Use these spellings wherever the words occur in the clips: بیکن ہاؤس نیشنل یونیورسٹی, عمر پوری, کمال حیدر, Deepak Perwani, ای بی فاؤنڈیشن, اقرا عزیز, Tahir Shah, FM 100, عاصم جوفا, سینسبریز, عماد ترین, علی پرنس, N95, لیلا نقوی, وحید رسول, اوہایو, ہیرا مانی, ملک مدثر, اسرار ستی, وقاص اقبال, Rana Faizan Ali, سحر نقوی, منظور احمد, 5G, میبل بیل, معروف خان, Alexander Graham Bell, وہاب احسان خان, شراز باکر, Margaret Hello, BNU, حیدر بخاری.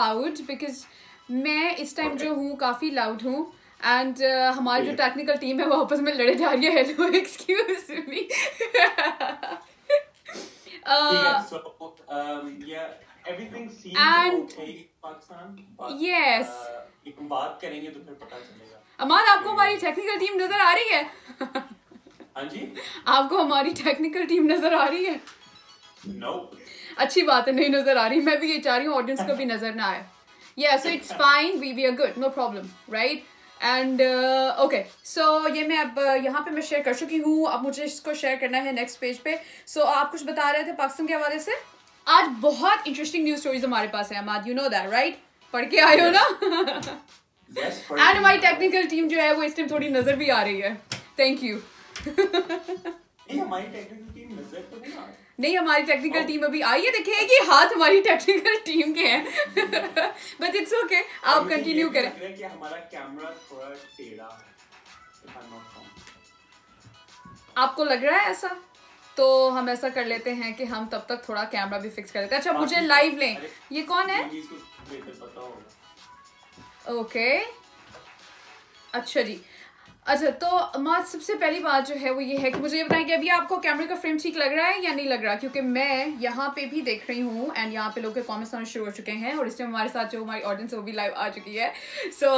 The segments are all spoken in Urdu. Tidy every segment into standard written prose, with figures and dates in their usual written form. loud because میں اس ٹائم جو ہوں کافی لاؤڈ ہوں اینڈ ہماری جو ٹیکنیکل ٹیم ہے وہ آپس میں لڑے جا رہی ہے. Hello excuse me. بات کریں گے تو پھر پتا چلے گا. امان, آپ کو ہماری ٹیکنیکل ٹیم نظر آ رہی ہے؟ ہاں جی, آپ کو ہماری ٹیکنیکل ٹیم نظر آ رہی ہے؟ نو, اچھی بات ہے, نہیں نظر آ رہی. میں بھی یہ چاہ رہی ہوں آڈینس کو بھی نظر نہ آئے. Yeah, so it's fine, we are good, no problem, right? And okay, so یہ میں اب یہاں پہ میں شیئر کر چکی ہوں, اب مجھے اس کو شیئر کرنا ہے نیکسٹ پیج پہ. سو آپ کچھ بتا رہے تھے پاکستان کے حوالے سے. آج بہت انٹرسٹنگ نیوز اسٹوریز ہمارے پاس ہیں اماد, you know that, right? پڑھ کے آئے ہو نا. اینڈ ہماری ٹیکنیکل ٹیم جو ہے وہ اس ٹائم تھوڑی نظر بھی آ رہی ہے. Thank you. ہماری ٹیکنیکل ٹیم نظر تو نہیں آ رہی. نہیں, ہماری ٹیکنیکل ٹیم ابھی آئی ہے, دیکھیں کہ ہاتھ ہماری ٹیکنیکل ٹیم کے ہیں, بٹ اٹس اوکے, آپ کنٹینیو کریں. آپ کو لگ رہا ہے ایسا, تو ہم ایسا کر لیتے ہیں کہ ہم تب تک تھوڑا کیمرہ بھی فکس کر لیتے ہیں. اچھا, مجھے لائیو لیں. یہ کون ہے؟ اوکے, اچھا جی. اچھا, تو ماں سب سے پہلی بات جو ہے وہ یہ ہے کہ مجھے یہ بتائیں کہ ابھی آپ کو کیمرے کا فریم ٹھیک لگ رہا ہے یا نہیں لگ رہا, کیونکہ میں یہاں پہ بھی دیکھ رہی ہوں اینڈ یہاں پہ لوگ کے کامنٹس آنا شروع ہو چکے ہیں, اور اس ٹائم ہمارے ساتھ جو ہماری آڈینس ہے وہ بھی لائیو آ چکی ہے. سو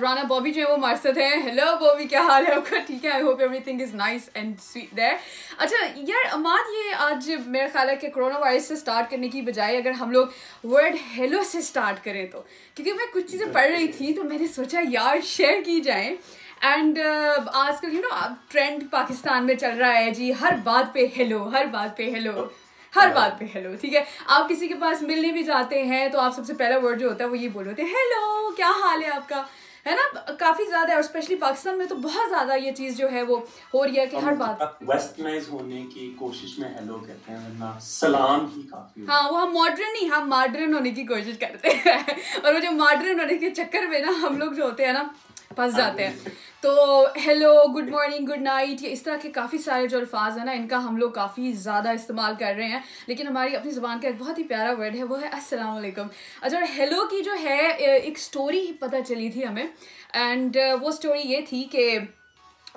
رانا بوبی جو ہے وہ ہمارے ساتھ ہے. ہیلو بوبی, کیا حال ہے آپ کا؟ ٹھیک ہے, I hope everything is nice and sweet there. اچھا یار اماد, یہ آج میرا خیال ہے کہ کرونا وائرس سے اسٹارٹ کرنے کی بجائے اگر ہم لوگ ورڈ ہیلو سے اسٹارٹ کریں, تو کیونکہ میں کچھ چیزیں پڑھ رہی تھی تو میں نے سوچا یار شیئر کی جائیں. اینڈ آج کل یو نو ٹرینڈ پاکستان میں چل رہا ہے جی, ہر بات پہ ہیلو, ہر بات پہ ہیلو, ہر بات پہ ہیلو. ٹھیک ہے, آپ کسی کے پاس ملنے بھی جاتے ہیں تو آپ سب سے پہلا ورڈ جو ہوتا ہے وہ یہ بول رہے ہیں ہیلو, کیا حال ہے آپ کا, ہے نا. کافی زیادہ ہے, اور اسپیشلی پاکستان میں تو بہت زیادہ یہ چیز جو ہے وہ ہو رہی ہے کہ ہر بات ویسٹرنائز ہونے کی کوشش میں ہیلو کہتے ہیں, ورنہ سلام ہی کافی. ہاں, وہ ہم ماڈرن نہیں, ہم ماڈرن ہونے کی کوشش کرتے ہیں, اور وہ جو ماڈرن ہونے کے چکر میں نا ہم لوگ جو ہوتے ہیں نا پھنس جاتے ہیں. تو hello, good morning, good night, یہ اس طرح کے کافی سارے جو الفاظ ہیں نا, ان کا ہم لوگ کافی زیادہ استعمال کر رہے ہیں, لیکن ہماری اپنی زبان کا ایک بہت ہی پیارا ورڈ ہے, وہ ہے السلام علیکم. اچھا, ہیلو کی جو ہے ایک سٹوری پتہ چلی تھی ہمیں, اینڈ وہ سٹوری یہ تھی کہ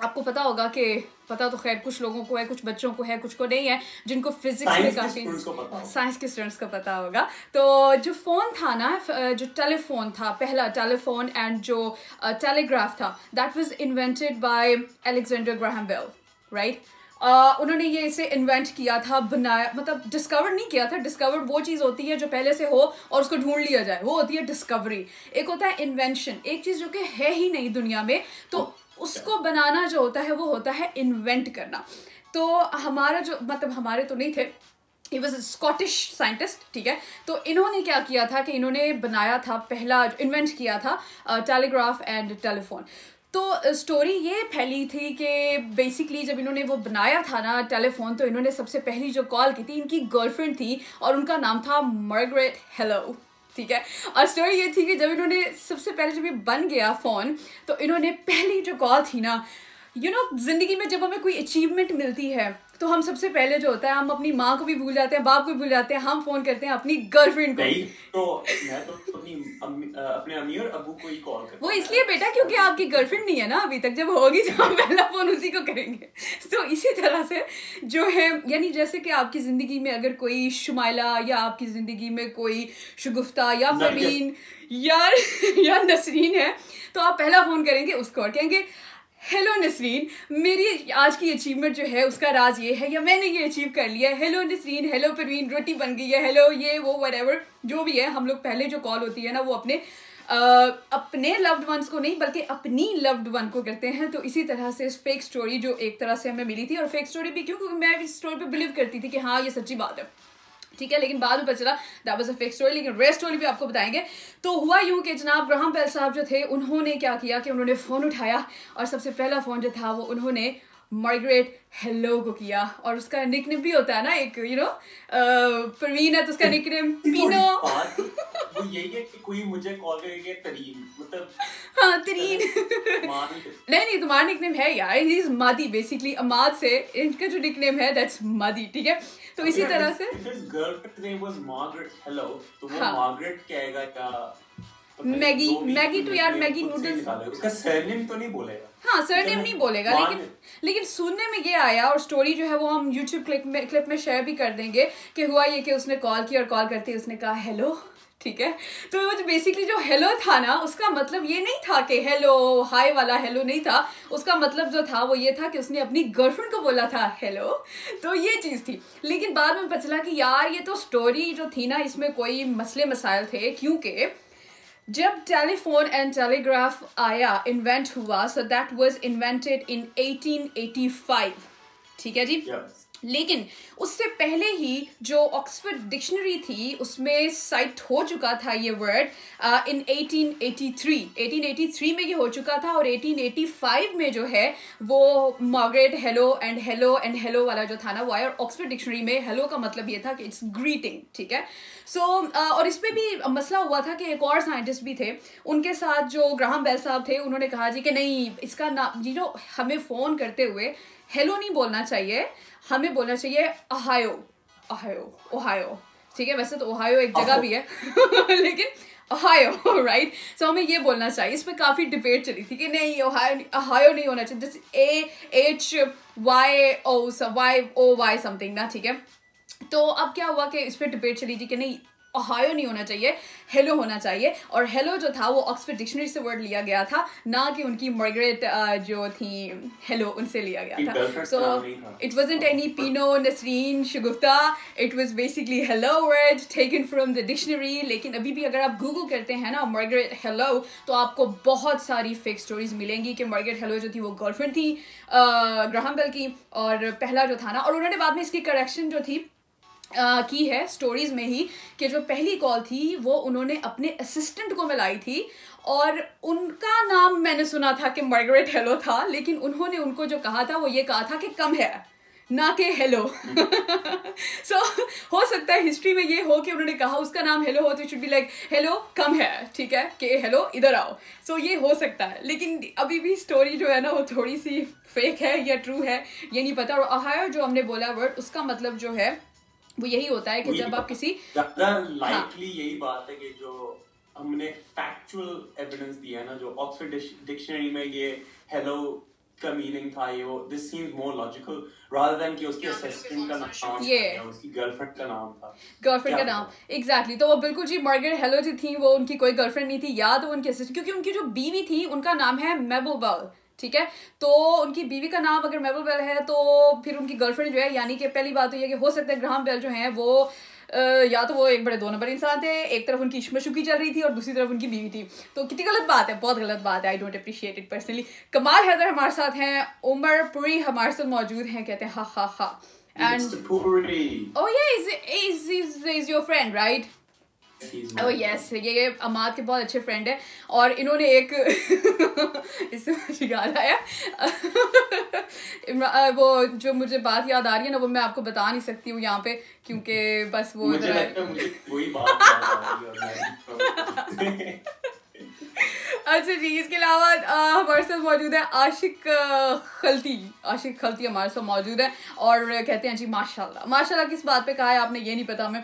آپ کو پتہ ہوگا کہ پتہ تو خیر کچھ لوگوں کو ہے, کچھ بچوں کو ہے, کچھ کو نہیں ہے, جن کو فزکس میں کافی سائنس کے اسٹوڈنٹس کو پتہ ہوگا. تو جو فون تھا نا, جو ٹیلی فون تھا, پہلا ٹیلی فون اینڈ جو ٹیلی گراف تھا, that was invented by Alexander Graham Bell, right. انہوں نے یہ اسے انوینٹ کیا تھا, بنایا, مطلب ڈسکور نہیں کیا تھا. ڈسکور وہ چیز ہوتی ہے جو پہلے سے ہو اور اس کو ڈھونڈ لیا جائے, وہ ہوتی ہے ڈسکوری. ایک ہوتا ہے انوینشن, ایک چیز جو کہ ہے ہی نہیں دنیا میں, تو اس کو بنانا جو ہوتا ہے وہ ہوتا ہے انوینٹ کرنا. تو ہمارا جو مطلب ہمارے تو نہیں تھے, he was a Scottish scientist, ٹھیک ہے. تو انہوں نے کیا کیا تھا کہ انہوں نے بنایا تھا پہلا, انوینٹ کیا تھا telegraph and telephone. تو اسٹوری یہ پھیلی تھی کہ بیسیکلی جب انہوں نے وہ بنایا تھا نا ٹیلی فون, تو انہوں نے سب سے پہلی جو کال کی تھی, ان کی گرل فرینڈ تھی اور ان کا نام تھا مارگریٹ ہیلو, ٹھیک ہے. اور اسٹوری یہ تھی کہ جب انہوں نے سب سے پہلے جب یہ بن گیا فون, تو انہوں نے پہلی جو کال تھی نا, یو نو زندگی میں جب ہمیں کوئی اچیومنٹ ملتی ہے تو ہم سب سے پہلے جو ہوتا ہے, ہم اپنی ماں کو بھی بھول جاتے ہیں, باپ کو بھی بھول جاتے ہیں, ہم فون کرتے ہیں اپنی گرل فرینڈ کو. وہ اس لیے بیٹا کیونکہ آپ کی گرل فرینڈ نہیں ہے نا ابھی تک, جب ہوگی تو ہم پہلا فون اسی کو کریں گے. تو اسی طرح سے جو ہے, یعنی جیسے کہ آپ کی زندگی میں اگر کوئی شمائلہ, یا آپ کی زندگی میں کوئی شگفتہ, یا پروین یا نسرین ہے, تو آپ پہلا فون کریں گے اس کو اور کہیں گے ہیلو نسرین, میری آج کی اچیومنٹ جو ہے اس کا راز یہ ہے, یا میں نے یہ اچیو کر لیا ہے. ہیلو نسرین, ہیلو پروین, روٹی بن گئی ہے, ہیلو یہ وہ وٹ ایور جو بھی ہے. ہم لوگ پہلے جو کال ہوتی ہے نا, وہ اپنے لوڈ ونس کو نہیں بلکہ اپنی لوڈ ون کو کرتے ہیں. تو اسی طرح سے اس فیک اسٹوری جو ایک طرح سے ہمیں ملی تھی, اور فیک اسٹوری بھی کیوں, کیونکہ میں اس اسٹوری پہ بلیو کرتی تھی کہ ہاں یہ سچی بات ہے, ٹھیک ہے. لیکن بعد میں پتا چلا that was a fake story, لیکن ریئل اسٹوری بھی آپ کو بتائیں گے. تو ہوا یوں کہ جناب گراہم بیل صاحب جو تھے, انہوں نے کیا کیا کہ انہوں نے فون اٹھایا, اور سب سے پہلا فون جو تھا وہ انہوں نے مارگریٹ ہیلو کو کیا, اور اس کا نک نیم بھی ہوتا ہے نا ایک, یو نو پروین ہے تو اس کا نک نیم پینو. یہی ہے کہ کوئی مجھے کال کرے کہ ترین مطلب ہاں ترین نہیں نہیں تمہارا نک نیم ہے یار ہی از مادی بیسیکلی اماد سے ان کا جو نک نیم ہے دیٹس مادی ٹھیک ہے تو اسی طرح سے girlfriend name was Margaret hello تو وہ مارگریٹ کہے گا کیا میگی میگی تو یار میگی نوڈلز اس کا سر نیم تو نہیں بولے گا ہاں سر نیم نہیں بولے گا لیکن سننے میں یہ آیا اور سٹوری جو ہے وہ ہم یوٹیوب کلپ میں شیئر بھی کر دیں گے کہ ہوا یہ کہ اس نے کال کی اور کال کرتے اس نے کہا ہیلو ٹھیک ہے تو وہ جو بیسکلی جو ہیلو تھا نا اس کا مطلب یہ نہیں تھا کہ ہیلو ہائی والا ہیلو نہیں تھا اس کا مطلب جو تھا وہ یہ تھا کہ اس نے اپنی گرل فرینڈ کو بولا تھا ہیلو تو یہ چیز تھی لیکن بعد میں پتا چلا کہ یار یہ تو سٹوری جو تھی نا اس میں کوئی مسئلے مسائل تھے کیونکہ جب telephone and telegraph آیا انوینٹ ہوا so that was invented in 1885 ٹھیک ہے جی لیکن اس سے پہلے ہی جو آکسفورڈ ڈکشنری تھی اس میں سائٹ ہو چکا تھا یہ ورڈ ان 1883 میں یہ ہو چکا تھا اور 1885 میں جو ہے وہ Margaret hello and hello and hello والا جو تھا نا وہ آیا اور آکسفورڈ ڈکشنری میں ہیلو کا مطلب یہ تھا کہ اٹس گریٹنگ ٹھیک ہے سو اور اس پہ بھی مسئلہ ہوا تھا کہ ایک اور سائنٹسٹ بھی تھے ان کے ساتھ جو گراہم بیل صاحب تھے انہوں نے کہا جی کہ نہیں اس کا نام جی نو ہمیں فون کرتے ہوئے ہیلو نہیں بولنا چاہیے ہمیں بولنا چاہیے اوہایو اوہایو اوہایو ٹھیک ہے ویسے تو اوہایو ایک جگہ بھی ہے لیکن اوہایو رائٹ سو ہمیں یہ بولنا چاہیے اس پہ کافی ڈبیٹ چلی تھی کہ نہیں اوہایو نہیں ہونا چاہیے جس A H Y O Y O Y something نا ٹھیک ہے تو اب کیا ہوا کہ اس پہ ڈبیٹ چلی تھی کہ نہیں اوہایو نہیں ہونا چاہیے ہیلو ہونا چاہیے اور ہیلو جو تھا وہ آکسفورڈ ڈکشنری سے ورڈ لیا گیا تھا نہ کہ ان کی مارگریٹ جو تھیں ہیلو ان سے لیا گیا تھا سو اٹ وازنٹ اینی پینو Nasreen Shagufta it was basically hello word taken from the dictionary لیکن ابھی بھی اگر آپ گوگل کرتے ہیں نا مارگریٹ ہیلو تو آپ کو بہت ساری فیک اسٹوریز ملیں گی کہ مارگریٹ ہیلو جو تھی وہ گرل فرینڈ تھی گراہم بیل کی اور پہلا جو تھا نا اور انہوں نے بعد میں اس کی کریکشن جو تھی کی ہے اسٹوریز میں ہی کہ جو پہلی کال تھی وہ انہوں نے اپنے اسسٹنٹ کو ملائی تھی اور ان کا نام میں نے سنا تھا کہ مارگریٹ ہیلو تھا لیکن انہوں نے ان کو جو کہا تھا وہ یہ کہا تھا کہ کم ہے نہ کہ ہیلو سو ہو سکتا ہے ہسٹری میں یہ ہو کہ انہوں نے کہا اس کا نام ہیلو ہو تو شوڈ بی لائک ہیلو کم ہے ٹھیک ہے کہ ہیلو ادھر آؤ سو یہ ہو سکتا ہے لیکن ابھی بھی اسٹوری جو ہے نا وہ تھوڑی سی فیک ہے یا ٹرو ہے یہ نہیں پتا اور اوہایو جو ہم نے بولا ورڈ اس کا مطلب جو ہے وہ یہی ہوتا ہے کہ جب آپ کسی لائکلی یہی بات ہے کہ جو ہم نے فیکچوئل ایویڈنس دیا ہے نا جو آکسفورڈ ڈکشنری میں یہ ہیلو کا میننگ تھا یہ وہ this seems more logical rather than کہ اس کے اسسٹنٹ کا نام یا اس کی گرل فرینڈ کا نام تھا گرل فرینڈ کا نام ایگزیکٹلی تو وہ بالکل جی مارگریٹ ہیلو جو تھیں وہ ان کی کوئی گرل فرینڈ نہیں تھی یا تو ان کے اسسٹنٹ کیونکہ ان کی جو بیوی تھی ان کا نام ہے میبوبل ٹھیک ہے تو ان کی بیوی کا نام اگر میبل بیل ہے تو پھر ان کی گرل فرینڈ جو ہے یعنی کہ پہلی بات تو یہ کہ ہو سکتا ہے گراہم بیل جو ہیں وہ یا تو وہ ایک بڑے دو نمبر انسان تھے ایک طرف ان کی شمشکی چل رہی تھی اور دوسری طرف ان کی بیوی تھی تو کتنی غلط بات ہے بہت غلط بات ہے I don't appreciate it personally کمال حیدر ہمارے ساتھ ہیں عمر پوری ہمارے ساتھ موجود ہیں کہتے ہیں ہا ہا ہا اینڈ اوہ یہ is your friend right oh yes یہ اماد کے بہت اچھے فرینڈ ہیں اور انہوں نے ایک اس سے مجھے یاد آیا وہ جو مجھے بات یاد آ رہی ہے نا وہ میں آپ کو بتا نہیں سکتی ہوں یہاں پہ کیونکہ بس وہ اچھا جی اس کے علاوہ ہمارے ساتھ موجود ہے عاشق خلطی ہمارے ساتھ موجود ہے اور کہتے ہیں جی ماشاء اللہ کس بات پہ کہا ہے آپ نے یہ نہیں پتا ہمیں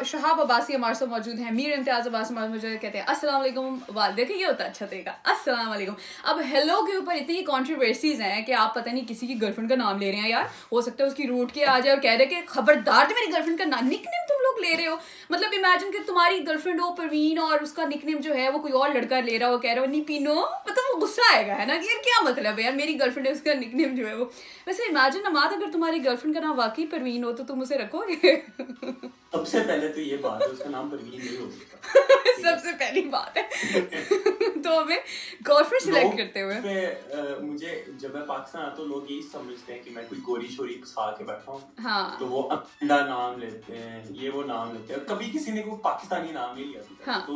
شہاب عباسی ہمارے ساتھ موجود ہیں میر امتیاز عباسی موجود کہتے ہیں السلام علیکم والدہ کہ یہ ہوتا اچھا طریقہ السلام علیکم اب ہیلو کے اوپر اتنی کانٹروورسیز ہیں کہ آپ پتہ نہیں کسی کی گرل فرینڈ کا نام لے رہے ہیں یار ہو سکتا ہے اس کی روٹ کے آ جائے اور کہہ رہے کہ خبردار میری گرل فرینڈ کا نام نک نیم تم لوگ لے رہے ہو مطلب امیجن کہ تمہاری گرل فرینڈ ہو پروین اور اس کا نک نیم جو ہے وہ کوئی اور لڑکا لے رہا ہو کہہ رہا ہو نہیں پینو مطلب وہ غصہ آئے گا ہے نا کہ یار کیا مطلب ہے یار میری گرل فرینڈ ہے اس کا نک نیم جو ہے وہ ویسے امیجن اماد اگر تمہاری گرل فرینڈ کا نام واقعی پروین ہو تو تم اسے رکھو گے سب سے پہلے تو یہ بات ہے اس کا نام پروین نہیں ہو سکتا سب سے پہلی بات ہے تو ہمیں گرل فرینڈ سلیکٹ کرتے ہوئے مجھے جب میں پاکستان آتا ہوں لوگ یہی سمجھتے ہیں کہ میں کوئی گوری شوری پھسا کے بیٹھا ہوں ہاں تو وہ انڈا نام لیتے ہیں یہ وہ نام لیتے ہیں کبھی کسی نے کوئی پاکستانی نام نہیں لیا تو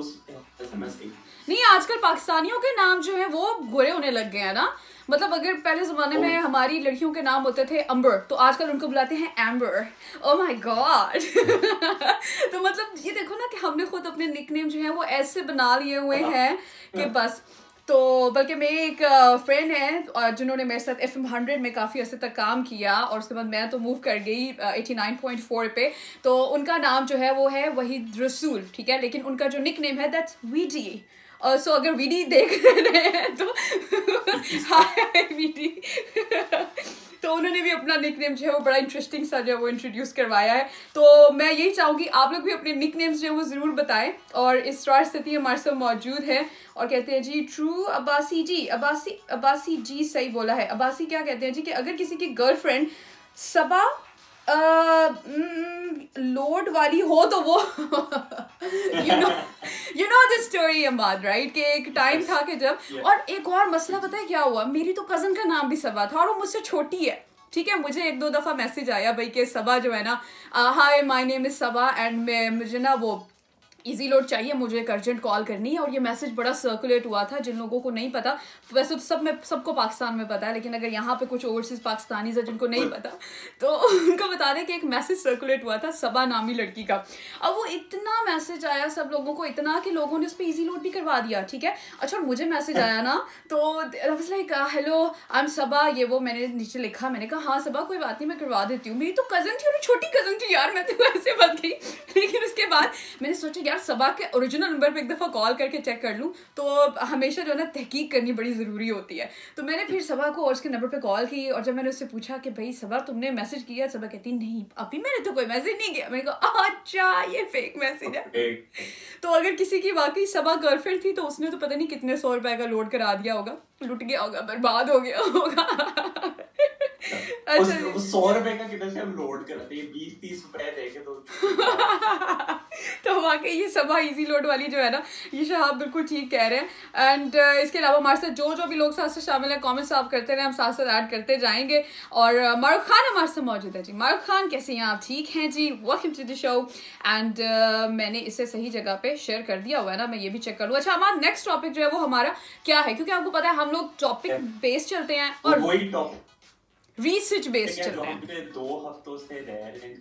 نہیں آج کل پاکستانیوں کے نام جو ہیں وہ گورے ہونے لگ گئے ہیں نا مطلب اگر پہلے زمانے میں ہماری لڑکیوں کے نام ہوتے تھے امبر، تو آج کل ان کو بلاتے ہیں ایمبر. او مائی گاڈ. تو مطلب یہ دیکھو نا کہ ہم نے خود اپنے نک نیم جو ہیں وہ ایسے بنا لیے ہوئے ہیں کہ بس. تو بلکہ میری ایک فرینڈ ہے جنہوں نے میرے ساتھ FM 100 میں کافی عرصے تک کام کیا، اور اس کے بعد میں تو موو کر گئی 89.4 پہ. تو ان کا نام جو ہے وہ ہے وحید رسول، ٹھیک ہے، لیکن ان کا جو نک نیم ہے دیٹس وی ڈی. سو اگر وی ڈی دیکھ رہے ہیں تو ہائے وی ڈی. تو انہوں نے بھی اپنا نک نیم جو ہے وہ بڑا انٹرسٹنگ سا جو ہے وہ انٹروڈیوس کروایا ہے. تو میں یہی چاہوں گی آپ لوگ بھی اپنے نک نیمز جو ہے وہ ضرور بتائیں. اور اسرار ستی ہمارے ساتھ موجود ہے اور کہتے ہیں جی ٹرو عباسی جی، عباسی جی صحیح بولا ہے. عباسی کیا کہتے ہیں جی کہ اگر کسی کی گرل فرینڈ صبا لوڈ والی ہو تو وہ you know this story Ahmad, right? کہ ایک ٹائم تھا کہ جب. اور ایک اور مسئلہ پتہ ہے کیا ہوا، میری تو کزن کا نام بھی صبا تھا اور وہ مجھ سے چھوٹی ہے، ٹھیک ہے. مجھے ایک دو دفعہ میسج آیا بھائی کہ صبا جو ہے نا، ہائے مائی نیم از صبا اینڈ مجھے نا وہ ایزی لوڈ چاہیے، مجھے ایک ارجنٹ کال کرنی ہے. اور یہ میسج بڑا سرکولیٹ ہوا تھا. جن لوگوں کو نہیں پتا، ویسے سب کو پاکستان میں پتا ہے، لیکن اگر یہاں پہ کچھ اوورسیز پاکستانیز ہیں جن کو نہیں پتا تو ان کو بتا دیں کہ ایک میسج سرکولیٹ ہوا تھا صبا نامی لڑکی کا. اب وہ اتنا میسج آیا سب لوگوں کو، اتنا کہ لوگوں نے اس پہ ایزی لوڈ بھی کروا دیا، ٹھیک ہے. اچھا، اور مجھے میسج آیا نا تو like hello I am Saba, یہ وہ میں نے نیچے لکھا، میں نے کہا ہاں صبا کوئی بات نہیں میں کروا دیتی ہوں. میری تو کزن تھی اور چھوٹی کزن تھی یار، میں تو ایسے بچ گئی. لیکن اس کے بعد میں نے سوچا یار صبا کے اوریجنل نمبر پہ ایک دفعہ کال کر کے چیک کر لوں. تو ہمیشہ جو ہے نا تحقیق کرنی بڑی ضروری ہوتی ہے. تو میں نے پھر صبا کو اور اس کے نمبر پہ کال کی، اور جب میں نے اس سے پوچھا کہ بھائی صبا تم نے میسج کیا؟ صبا کہتی نہیں ابھی میں نے تو کوئی میسج نہیں کیا. میں نے کہا اچھا یہ فیک میسج ہے. تو اگر کسی کی واقعی صبا گرل فرینڈ تھی تو اس نے تو پتہ نہیں کتنے $100 کا لوڈ کرا دیا ہوگا، لٹ گیا ہوگا، برباد ہو گیا ہوگا. $100 کا کتنا سے ہم لوڈ کرتے ہیں، 20-30 روپے دے کے. تو واقعی یہ صبا ایزی لوڈ والی جو ہے نا، یہ شہاب بالکل ٹھیک کہہ رہے ہیں. اینڈ اس کے علاوہ ہمارے ساتھ جو بھی لوگ ساتھ سے شامل ہیں، کامنٹس آپ کرتے رہے، ہم ساتھ ساتھ ایڈ کرتے جائیں گے. اور معروف خان ہمارے ساتھ موجود ہے. جی معروف خان کیسے ہیں آپ؟ ٹھیک ہیں جی، welcome to the show. And میں نے اسے صحیح جگہ پہ شیئر کر دیا ہوا ہے نا، میں یہ بھی چیک کر لوں. اچھا ہمارا نیکسٹ ٹاپک جو ہے وہ ہمارا کیا ہے، کیونکہ آپ کو پتہ ہے ہم لوگ ٹاپک بیس چلتے ہیں اور ریسرچ بیسڈ چلتے ہیں. 2 ہفتوں سے رہ رہے ہیں.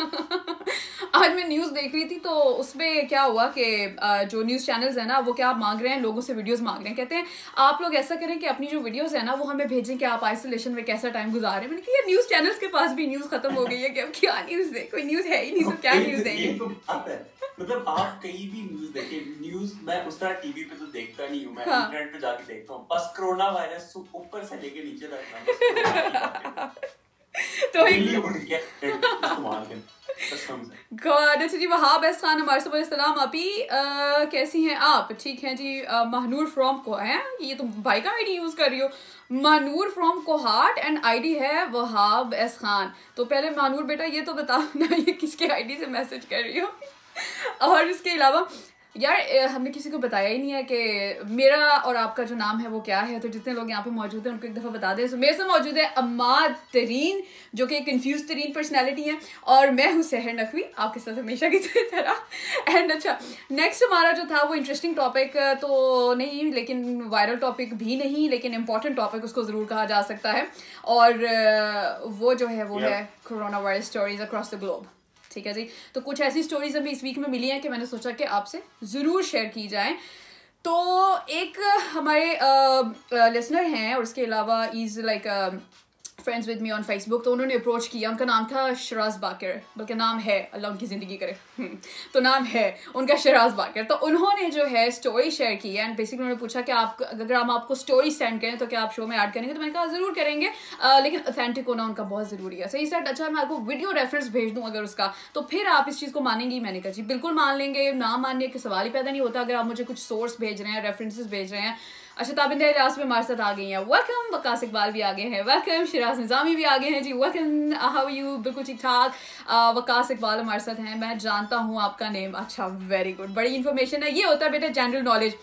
آج میں نیوز دیکھ رہی تھی تو اس میں کیا ہوا کہ جو نیوز چینلز ہیں نا وہ کیا مانگ رہے ہیں، لوگوں سے ویڈیوز مانگ رہے ہیں. کہتے ہیں آپ لوگ ایسا کریں کہ اپنی جو ویڈیوز ہیں نا وہ ہمیں بھیجیں کہ آپ آئسولیشن میں کیسا ٹائم گزار رہے ہیں. میں نے کہا یہ نیوز چینلز کے پاس بھی نیوز ختم ہو گئی ہے کہ اب کیا نیوز دیں، کوئی نیوز ہے ہی نہیں تو کیا نیوز دیں گے. مطلب آپ کہیں بھی نیوز دیکھیں، نیوز میں اس طرح ٹی وی پہ تو دیکھتا نہیں ہوں، میں انٹرنیٹ پہ جا کے دیکھتا ہوں. بس کرونا وائرس اوپر سے لے کے نیچے تک. گاڈ. اچھا جی وہاب احسان خان ہمارے سب السلام آپی کیسی ہیں آپ؟ ٹھیک ہیں جی. مہنور فرام کو ہیں، یہ تو بھائی کا آئی ڈی یوز کر رہی ہو. Mehnoor from Kohat and I D ہے وہاب احسان خان. تو پہلے مہنور بیٹا یہ تو بتا نا یہ کس کے آئی ڈی سے میسج کر رہی ہو. اور اس کے علاوہ یار ہم نے کسی کو بتایا ہی نہیں ہے کہ میرا اور آپ کا جو نام ہے وہ کیا ہے. تو جتنے لوگ یہاں پہ موجود ہیں ان کو ایک دفعہ بتا دیں. سو میرے ساتھ موجود ہے عماد ترین جو کہ کنفیوز ترین پرسنالٹی ہیں، اور میں ہوں سحر نقوی آپ کے ساتھ ہمیشہ کی طرح. اینڈ اچھا نیکسٹ ہمارا جو تھا وہ انٹرسٹنگ ٹاپک تو نہیں، لیکن وائرل ٹاپک بھی نہیں، لیکن امپورٹنٹ ٹاپک اس کو ضرور کہا جا سکتا ہے. اور وہ جو ہے وہ ہے corona virus stories across the globe. ٹھیک ہے جی. تو کچھ ایسی اسٹوریز ہمیں اس ویک میں ملی ہیں کہ میں نے سوچا کہ آپ سے ضرور شیئر کی جائیں. تو ایک ہمارے لسنر ہیں اور اس کے علاوہ is like friends with me on Facebook, تو انہوں نے اپروچ کیا. ان کا نام تھا شراز باکر، بلکہ نام ہے، اللہ ان کی زندگی کرے، تو نام ہے ان کا شراز باکر. تو انہوں نے جو ہے اسٹوری شیئر کی ہے. اینڈ بیسکلی انہوں نے پوچھا کہ آپ اگر ہم آپ کو اسٹوری سینڈ کریں تو کیا آپ شو میں ایڈ کریں گے؟ تو میں نے کہا ضرور کریں گے، لیکن اوتھینٹک ہونا ان کا بہت ضروری ہے. صحیح سیٹ اچھا میں آپ کو ویڈیو ریفرنس بھیج دوں اگر اس کا، تو پھر آپ اس چیز کو مانیں گی؟ میں نے کہا جی بالکل مان لیں گے، نہ ماننے کا سوال ہی پیدا نہیں ہوتا اگر آپ مجھے کچھ سورس بھیج رہے ہیں، ریفرنسز بھیج رہے ہیں. اچھا تابندہ الیاس بھی ہمارے ساتھ آ گئی ہیں، ویلکم. وقاص اقبال بھی آگے ہیں، ویلکم. شراز نظامی بھی آگے ہیں جی، ویلکم. How you? بالکل ٹھیک ٹھاک. وقاص اقبال ہمارے ساتھ ہیں. میں جانتا ہوں آپ کا نیم. اچھا ویری گڈ، بڑی انفارمیشن ہے. یہ ہوتا ہے بیٹا جنرل نالج.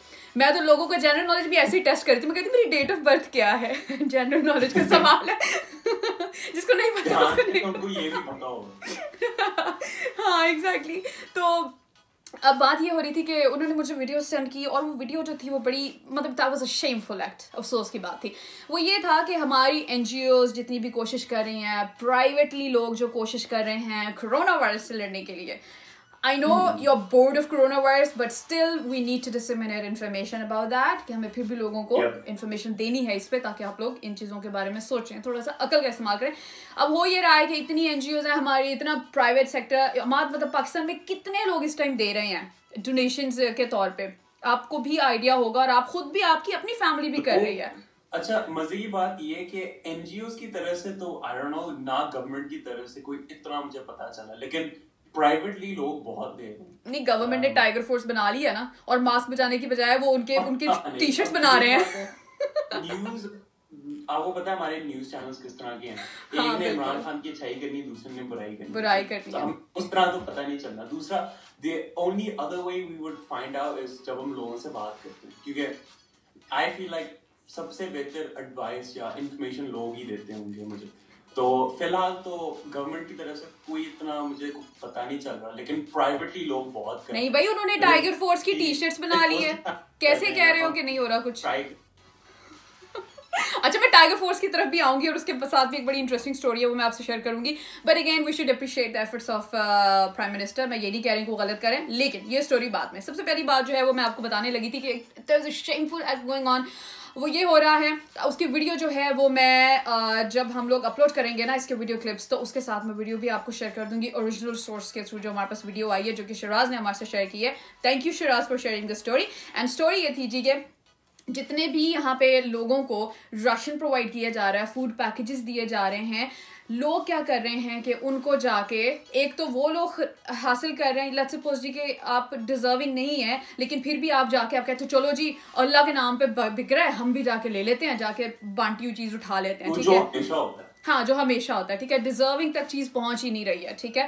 میں تو لوگوں کو جنرل نالج بھی ایسے ہی ٹیسٹ کرتی ہوں، میں کہتی ہوں میری ڈیٹ آف برتھ کیا ہے. جنرل نالج کا سوال ہے، جس کو نہیں پتا اس کو نہیں. ہاں ایگزیکٹلی. تو اب بات یہ ہو رہی تھی کہ انہوں نے مجھے ویڈیو سینڈ کی, اور وہ ویڈیو جو تھی وہ بڑی مطلب that was a shameful act, افسوس کی بات تھی. وہ یہ تھا کہ ہماری این جی اوز جتنی بھی کوشش کر رہی ہیں, پرائیویٹلی لوگ جو کوشش کر رہے ہیں کرونا وائرس سے لڑنے کے لیے, I know you're bored of coronavirus, but still we need to disseminate information about that. کہ ہمیں پھر بھی لوگوں کو انفارمیشن دینی ہے اس پہ, تاکہ آپ لوگ ان چیزوں کے بارے میں سوچیں, تھوڑا سا عقل کا استعمال کریں. اب ہو یہ رہا ہے کہ اتنی این جی اوز ہیں ہماری, اتنا پرائیویٹ سیکٹر, مطلب پاکستان میں کتنے لوگ اس ٹائم دے رہے ہیں ڈونیشنز کے طور پہ, آپ کو بھی آئیڈیا ہوگا, اور آپ خود بھی, آپ کی اپنی فیملی بھی کر رہی ہے. اچھا, مزے کی بات یہ کہ این جی اوز کی طرف سے تو I don't know, نہ گورنمنٹ کی طرف سے کوئی اتنا مجھے پتا چلا, لیکن پرائیویٹلی لوگ بہت دے رہے ہیں. گورنمنٹ نے ٹائیگر فورس بنا لی ہے نا, اور ماسک بچانے کی بجائے وہ ان کے ٹی شرٹس بنا رہے ہیں. نیوز آپ کو پتا ہے ہمارے نیوز چینلز کس طرح کے ہیں, ایک نے عمران خان کی اچھائی کرنی, دوسرے نے برائی کرنی, اس طرح تو پتہ نہیں چلنا. دوسرا the only other way we would find out is جب ہم لوگوں سے بات کرتے ہیں, کیونکہ I feel like سب سے بہتر ایڈوائس یا انفارمیشن لوگ ہی دیتے ہوں گے مجھے. تو فی الحال تو گورنمنٹ کی طرف سے کوئی اتنا مجھے پتہ نہیں چل رہا, لیکن پرائیویٹلی لوگ بہت نہیں. بھائی انہوں نے ٹائیگر فورس کی ٹی شرٹس بنا لی ہے, کیسے کہہ رہے ہو کہ نہیں ہو رہا کچھ. اچھا, میں ٹائیگر فورس کی طرف بھی آؤں گی, اور اس کے ساتھ بھی ایک بڑی انٹرسٹنگ اسٹوری ہے, وہ میں آپ سے شیئر کروں گی. But again we should appreciate the efforts of prime minister, میں یہ نہیں کہہ رہی ہوں غلط کریں, لیکن یہ اسٹوری بعد میں. سب سے پہلی بات جو ہے وہ میں آپ کو بتانے لگی تھی کہ there is a shameful act going on, وہ یہ ہو رہا ہے. اس کی ویڈیو جو ہے وہ میں جب ہم لوگ اپلوڈ کریں گے نا اس کے ویڈیو کلپس, تو اس کے ساتھ میں ویڈیو بھی آپ کو شیئر کر دوں گی اوریجنل سورس کے تھرو, جو ہمارے پاس ویڈیو آئی ہے جو کہ شراز نے ہمارے سے شیئر کی ہے. Thank you Shiraz for sharing the story. And story یہ تھی جی کہ جتنے بھی یہاں پہ لوگوں کو راشن پرووائڈ کیا جا رہا ہے, فوڈ پیکیجز دیے جا رہے ہیں, لوگ کیا کر رہے ہیں کہ ان کو جا کے, ایک تو وہ لوگ حاصل کر رہے ہیں, لیٹس سپوز جی کہ آپ ڈیزرونگ نہیں ہیں, لیکن پھر بھی آپ جا کے آپ کہتے ہیں چلو جی اللہ کے نام پہ بک رہا ہے, ہم بھی جا کے لے لیتے ہیں, جا کے بانٹی ہوئی چیز اٹھا لیتے ہیں. ٹھیک ہے, ہاں, جو ہمیشہ ہوتا ہے. ٹھیک ہے, ڈیزرونگ تک چیز پہنچ ہی نہیں رہی ہے. ٹھیک ہے,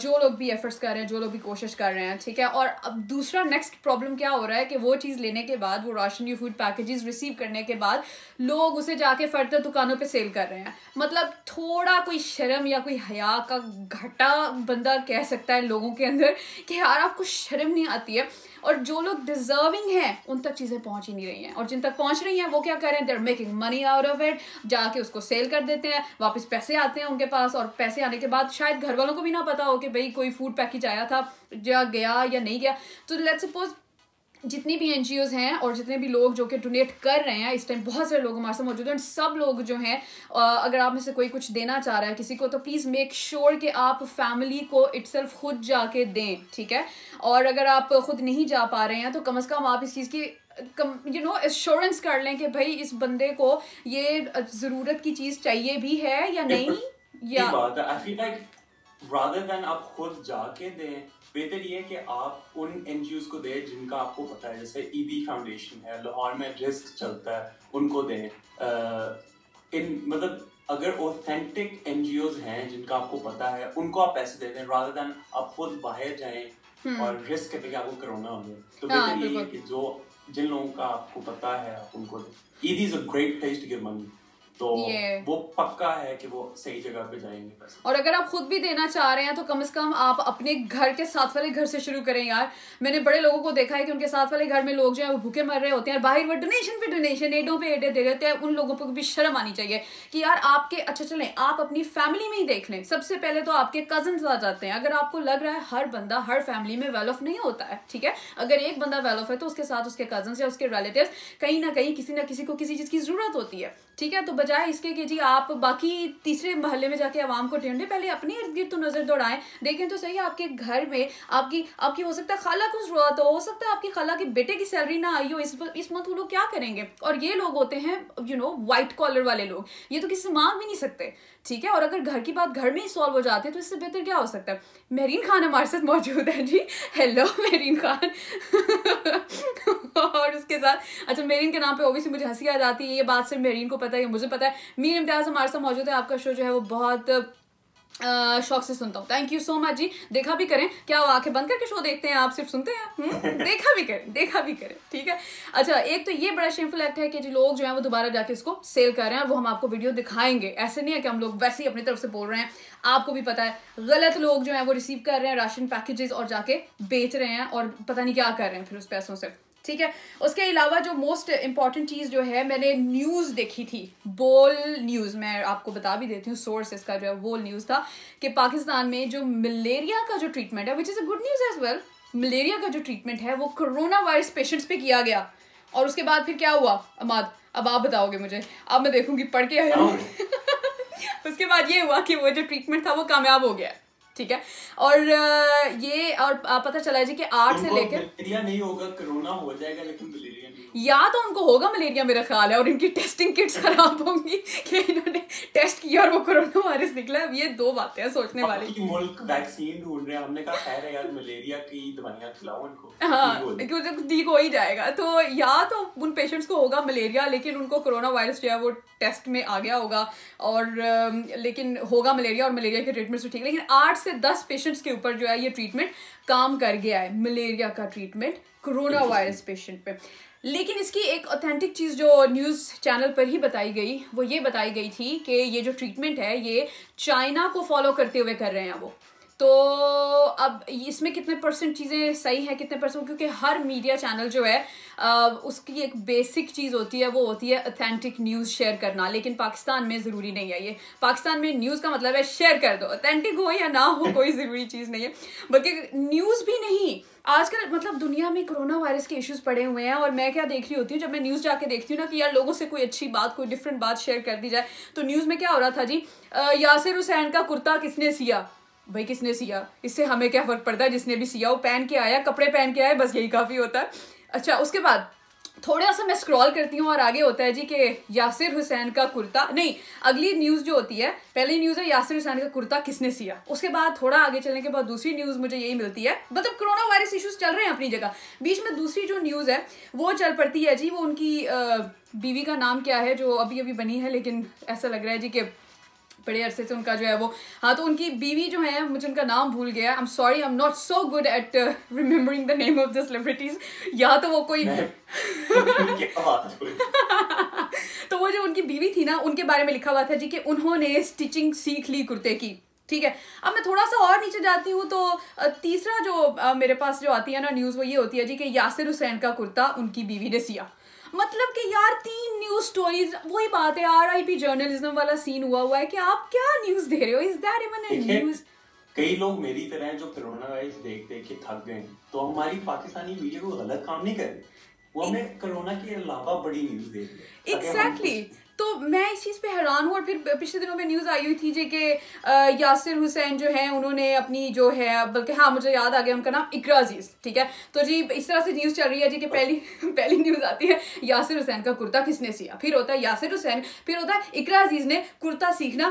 جو لوگ بھی ایفرٹس کر رہے ہیں, جو لوگ بھی کوشش کر رہے ہیں. ٹھیک ہے, اور اب دوسرا نیکسٹ پرابلم کیا ہو رہا ہے کہ وہ چیز لینے کے بعد, وہ راشن یا فوڈ پیکیجز ریسیو کرنے کے بعد, لوگ اسے جا کے فردر دکانوں پہ سیل کر رہے ہیں. مطلب تھوڑا کوئی شرم یا کوئی حیا کا گھٹا بندہ کہہ سکتا ہے لوگوں کے اندر کہ یار آپ کو شرم نہیں آتی ہے. اور جو لوگ ڈیزرونگ ہیں ان تک چیزیں پہنچ ہی نہیں رہی ہیں, اور جن تک پہنچ رہی ہیں وہ کیا کر رہے ہیں, they are making money out of it, جا کے اس کو سیل کر دیتے ہیں, واپس پیسے آتے ہیں ان کے پاس, اور پیسے آنے کے بعد شاید گھر والوں کو بھی نہ پتا ہو کہ بھائی کوئی فوڈ پیکیج آیا تھا, یا گیا یا نہیں گیا. تو لیٹس سپوز جتنی بھی این جی اوز ہیں اور جتنے بھی لوگ جو کہ ڈونیٹ کر رہے ہیں, اس ٹائم بہت سارے لوگ ہمارے ساتھ موجود ہیں, سب لوگ جو ہیں, اگر آپ میں سے کوئی کچھ دینا چاہ رہا ہے کسی کو, تو پلیز میک شیور کہ آپ فیملی کو اٹ سیلف خود جا کے دیں. ٹھیک ہے, اور اگر آپ خود نہیں جا پا رہے ہیں تو کم از کم آپ اس چیز کی ایشورنس کر لیں کہ بھائی اس بندے کو یہ ضرورت کی چیز چاہیے بھی ہے یا نہیں. یا rather than آپ خود جا کے دیں, بہتر یہ ہے کہ آپ ان این جی اوز کو دیں جن کا آپ کو پتہ ہے, جیسے ای بی فاؤنڈیشن ہے لاہور میں, رسک چلتا ہے, ان کو دیں. ان مطلب اگر اوتھینٹک این جی اوز ہیں جن کا آپ کو پتہ ہے, ان کو آپ پیسے دے دیں, rather than آپ خود باہر جائیں اور رسک کریں کہ آپ کو کرونا ہو جائے. تو بہتر یہ ہے کہ جو جن لوگوں کا آپ کو پتہ ہے آپ ان کو دیں. Eid is a great place to give money. تو وہ پکا ہے کہ وہ صحیح جگہ پہ جائیں گے. اور اگر آپ خود بھی دینا چاہ رہے ہیں تو کم از کم آپ اپنے گھر کے ساتھ والے گھر سے شروع کریں. یار میں نے بڑے لوگوں کو دیکھا ہے کہ ان کے ساتھ والے گھر میں لوگ جو ہیں وہ بھوکے مر رہے ہوتے ہیں, باہر وہ ڈونیشن پہ ڈونیشن, ایڈوں پہ ایڈے دے دیتے ہیں. ان لوگوں کو بھی شرم آنی چاہیے کہ یار آپ کے, اچھا چلیں آپ اپنی فیملی میں ہی دیکھ لیں, سب سے پہلے تو آپ کے کزنس آ جاتے ہیں. اگر آپ کو لگ رہا ہے ہر بندہ ہر فیملی میں ویل آف نہیں ہوتا ہے, ٹھیک ہے, اگر ایک بندہ ویل آف ہے تو اس کے ساتھ اس کے کزنس یا اس کے ریلیٹیوس کہیں نہ کہیں کسی نہ کسی کو کسی چیز کی ضرورت ہوتی ہے. ٹھیک ہے, تو بجائے اس کے کہ جی آپ باقی تیسرے محلے میں جا کے عوام کو ڈھونڈیں, پہلے اپنے ارد گرد تو نظر دوڑائیں, دیکھیں تو صحیح آپ کے گھر میں آپ کی ہو سکتا ہے خالہ کو ضرورت ہو سکتا ہے آپ کی خالہ کے بیٹے کی سیلری نہ آئی ہو اس منتھ, وہ لوگ کیا کریں گے. اور یہ لوگ ہوتے ہیں یو نو وائٹ کالر والے لوگ, یہ تو کسی سے مانگ بھی نہیں سکتے. ٹھیک ہے, اور اگر گھر کی بات گھر میں ہی سالو ہو جاتے ہیں تو اس سے بہتر کیا ہو سکتا ہے. مہرین خان ہمارے ساتھ موجود ہے جی, ہیلو مہرین خان. اور اس کے ساتھ اچھا مہرین کے نام پہ اوبیسلی مجھے ہنسی آ جاتی ہے, یہ بات صرف مہرین کو پتہ ہے, مجھے پتہ ہے. میر امتیاز ہمارے ساتھ موجود ہے, آپ کا شو جو ہے وہ بہت شوق سے سنتا ہوں. تھینک یو سو مچ جی. دیکھا بھی کریں کیا وہ آنکھیں بند کر کے شو دیکھتے ہیں؟ آپ صرف سنتے ہیں. دیکھا بھی کریں ٹھیک ہے. اچھا ایک تو یہ بڑا شیمفل ایکٹ ہے کہ جی لوگ جو ہیں وہ دوبارہ جا کے اس کو سیل کر رہے ہیں اور وہ ہم آپ کو ویڈیو دکھائیں گے. ایسے نہیں ہے کہ ہم لوگ ویسے ہی اپنی طرف سے بول رہے ہیں. آپ کو بھی پتہ ہے غلط لوگ جو ہیں وہ ریسیو کر رہے ہیں راشن پیکیجز اور جا کے بیچ رہے ہیں اور پتہ نہیں کیا کر رہے ہیں پھر اس پیسوں سے. ٹھیک ہے. اس کے علاوہ جو موسٹ امپورٹنٹ چیز جو ہے میں نے نیوز دیکھی تھی بول نیوز, میں آپ کو بتا بھی دیتی ہوں سورس اس کا جو ہے بول نیوز تھا کہ پاکستان میں جو ملیریا کا جو ٹریٹمنٹ ہے, which is a good news as well, malaria کا جو ٹریٹمنٹ ہے وہ کرونا وائرس پیشنٹس پہ کیا گیا. اور اس کے بعد پھر کیا ہوا عماد, اب آپ بتاؤ گے مجھے, اب میں دیکھوں گی پڑھ کے. اس کے بعد یہ ہوا کہ وہ جو ٹریٹمنٹ تھا وہ کامیاب ہو گیا. ٹھیک ہے. اور یہ اور پتہ چلا جی کہ 8 سے لے کے ملیریا نہیں ہوگا, کرونا ہو جائے گا, لیکن ملیریا نہیں. یا تو ان کو ہوگا ملیریا میرا خیال ہے, اور ان کی ٹیسٹنگ کٹس خراب ہوں گی کہ انہوں نے ٹیسٹ کیا اور وہ کرونا وائرس نکلا. اب یہ دو باتیں ہیں سوچنے والی. ملک ویکسین ڈھونڈ رہے ہیں, ہم نے کہا خیر ہے یار ملیریا کی دوائیاں کھلاؤ ان کو. ہاں ٹھیک ہو ہی جائے گا. تو یا تو ان پیشنٹس کو ہوگا ملیریا لیکن ان کو کرونا وائرس جو ہے وہ ٹیسٹ میں آ گیا ہوگا, اور لیکن ہوگا ملیریا اور ملیریا کے ٹریٹمنٹ سے ٹھیک. لیکن 8 سے 10 پیشنٹس کے اوپر جو ہے یہ ٹریٹمنٹ کام کر گیا ہے, ملیریا کا ٹریٹمنٹ کرونا وائرس پیشنٹ پہ. لیکن اس کی ایک اوتھینٹک چیز جو نیوز چینل پر ہی بتائی گئی وہ یہ بتائی گئی تھی کہ یہ جو ٹریٹمنٹ ہے یہ چائنا کو فالو کرتے ہوئے کر رہے ہیں وہ. تو اب اس میں کتنے پرسنٹ چیزیں صحیح ہیں کتنے پرسنٹ, کیونکہ ہر میڈیا چینل جو ہے اس کی ایک بیسک چیز ہوتی ہے وہ ہوتی ہے اوتھینٹک نیوز شیئر کرنا. لیکن پاکستان میں ضروری نہیں ہے یہ. پاکستان میں نیوز کا مطلب ہے شیئر کر دو, اوتھینٹک ہو یا نہ ہو کوئی ضروری چیز نہیں ہے. بلکہ نیوز بھی نہیں, آج کل مطلب دنیا میں کرونا وائرس کے ایشوز پڑے ہوئے ہیں اور میں کیا دیکھ رہی ہوتی ہوں جب میں نیوز جا کے دیکھتی ہوں نا کہ یار لوگوں سے کوئی اچھی بات کوئی ڈفرینٹ بات شیئر کر دی جائے. تو نیوز میں کیا ہو رہا تھا جی, یاسر حسین کا کرتا کس نے سیا. بھائی کس نے سیا, اس سے ہمیں کیا فرق پڑتا ہے, جس نے بھی سیا وہ پہن کے آیا, کپڑے پہن کے آئے, بس یہی کافی ہوتا ہے. اچھا اس کے بعد تھوڑا سا میں اسکرال کرتی ہوں اور آگے ہوتا ہے جی کہ یاسر حسین کا کرتا نہیں, اگلی نیوز جو ہوتی ہے پہلی نیوز ہے یاسر حسین کا کرتا کس نے سیا. اس کے بعد تھوڑا آگے چلنے کے بعد دوسری نیوز مجھے یہی ملتی ہے. مطلب کرونا وائرس ایشوز چل رہے ہیں اپنی جگہ, بیچ میں دوسری جو نیوز ہے وہ چل پڑتی ہے جی, وہ ان کی بیوی کا نام کیا ہے جو ابھی ابھی بنی ہے لیکن ایسا لگ رہا ہے جی کہ بڑے عرصے سے ان کا جو ہے وہ, ہاں تو ان کی بیوی جو ہے مجھے ان کا نام بھول گیا, I'm sorry I'm not so good at remembering the name of the celebrities. یا تو وہ کوئی تو وہ جو ان کی بیوی تھی نا ان کے بارے میں لکھا ہوا تھا جی کہ انہوں نے اسٹچنگ سیکھ لی کرتے کی. ٹھیک ہے. اب میں تھوڑا سا اور نیچے جاتی ہوں تو تیسرا جو میرے پاس جو آتی ہے نا نیوز وہ یہ ہوتی ہے جی کہ یاسر حسین کا کرتا ان کی بیوی نے سیا. مطلب کہ یار 3 نیوز سٹوریز. وہی بات ہے آر آئی پی جرنلزم والا سین ہوا ہے کہ آپ کیا نیوز دے رہے ہو. Is that even a news. کئی لوگ میری طرح ہیں جو کرونا وائرس دیکھ دیکھ کے تھک گئے ہیں, تو ہماری پاکستانی میڈیا کو غلط کام نہیں کرے, وہ ہمیں کرونا کے علاوہ بڑی نیوز دے رہی ہے. ایگزیکٹلی. تو میں اس چیز پہ حیران ہوں. اور پھر پچھلے دنوں میں نیوز آئی ہوئی تھی جی کہ یاسر حسین جو ہیں انہوں نے اپنی جو ہے, بلکہ ہاں مجھے یاد آ گیا ان کا نام اقرا عزیز. ٹھیک ہے. تو جی اس طرح سے نیوز چل رہی ہے جی کہ پہلی نیوز آتی ہے یاسر حسین کا کرتا کس نے سیا, پھر ہوتا ہے یاسر حسین, پھر ہوتا ہے اقرا عزیز نے کرتا سینا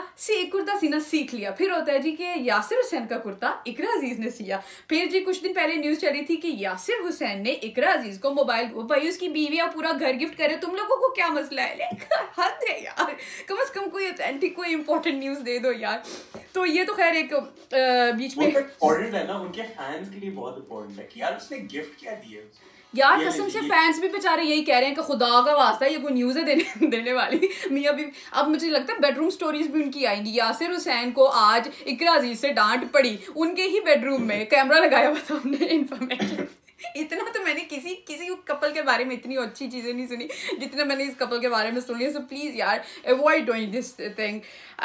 سیکھ لیا, پھر ہوتا ہے جی کہ یاسر حسین کا کرتا اقرا عزیز نے سیا. پھر جی کچھ دن پہلے نیوز چلی تھی کہ یاسر حسین نے اقرا عزیز کو موبائل, بھائی اس کی بیوی اور پورا گھر گفٹ کرے, تم لوگوں کو کیا مسئلہ ہے. ہر یار کم از کم کوئی اتھینٹک کوئی امپورٹنٹ نیوز دے دو یار. تو یہ تو خیر ایک بیچ میں امپورٹنٹ ہے نا ان کے فینس کے لیے, بہت امپورٹنٹ ہے کہ یار اس نے گفٹ کیا دیا. یار قسم سے فینس بھی بیچارے یہی کہہ رہے ہیں کہ خدا کا واسطہ یہ کوئی نیوز ہے دینے والی. میاں بھی اب مجھے لگتا ہے بیڈ روم سٹوریز بھی ان کی آئیں گی. یاسر حسین کو آج اقرا عزیز سے ڈانٹ پڑی, ان کے ہی بیڈ روم میں کیمرہ لگایا ہوا تھا ہم نے. انفارمیشن اتنا تو میں نے کسی کپل کے بارے میں اتنی اچھی چیزیں نہیں سنی جتنا میں نے اس کپل کے بارے میں سن لیا. سو پلیز یار avoid doing this thing.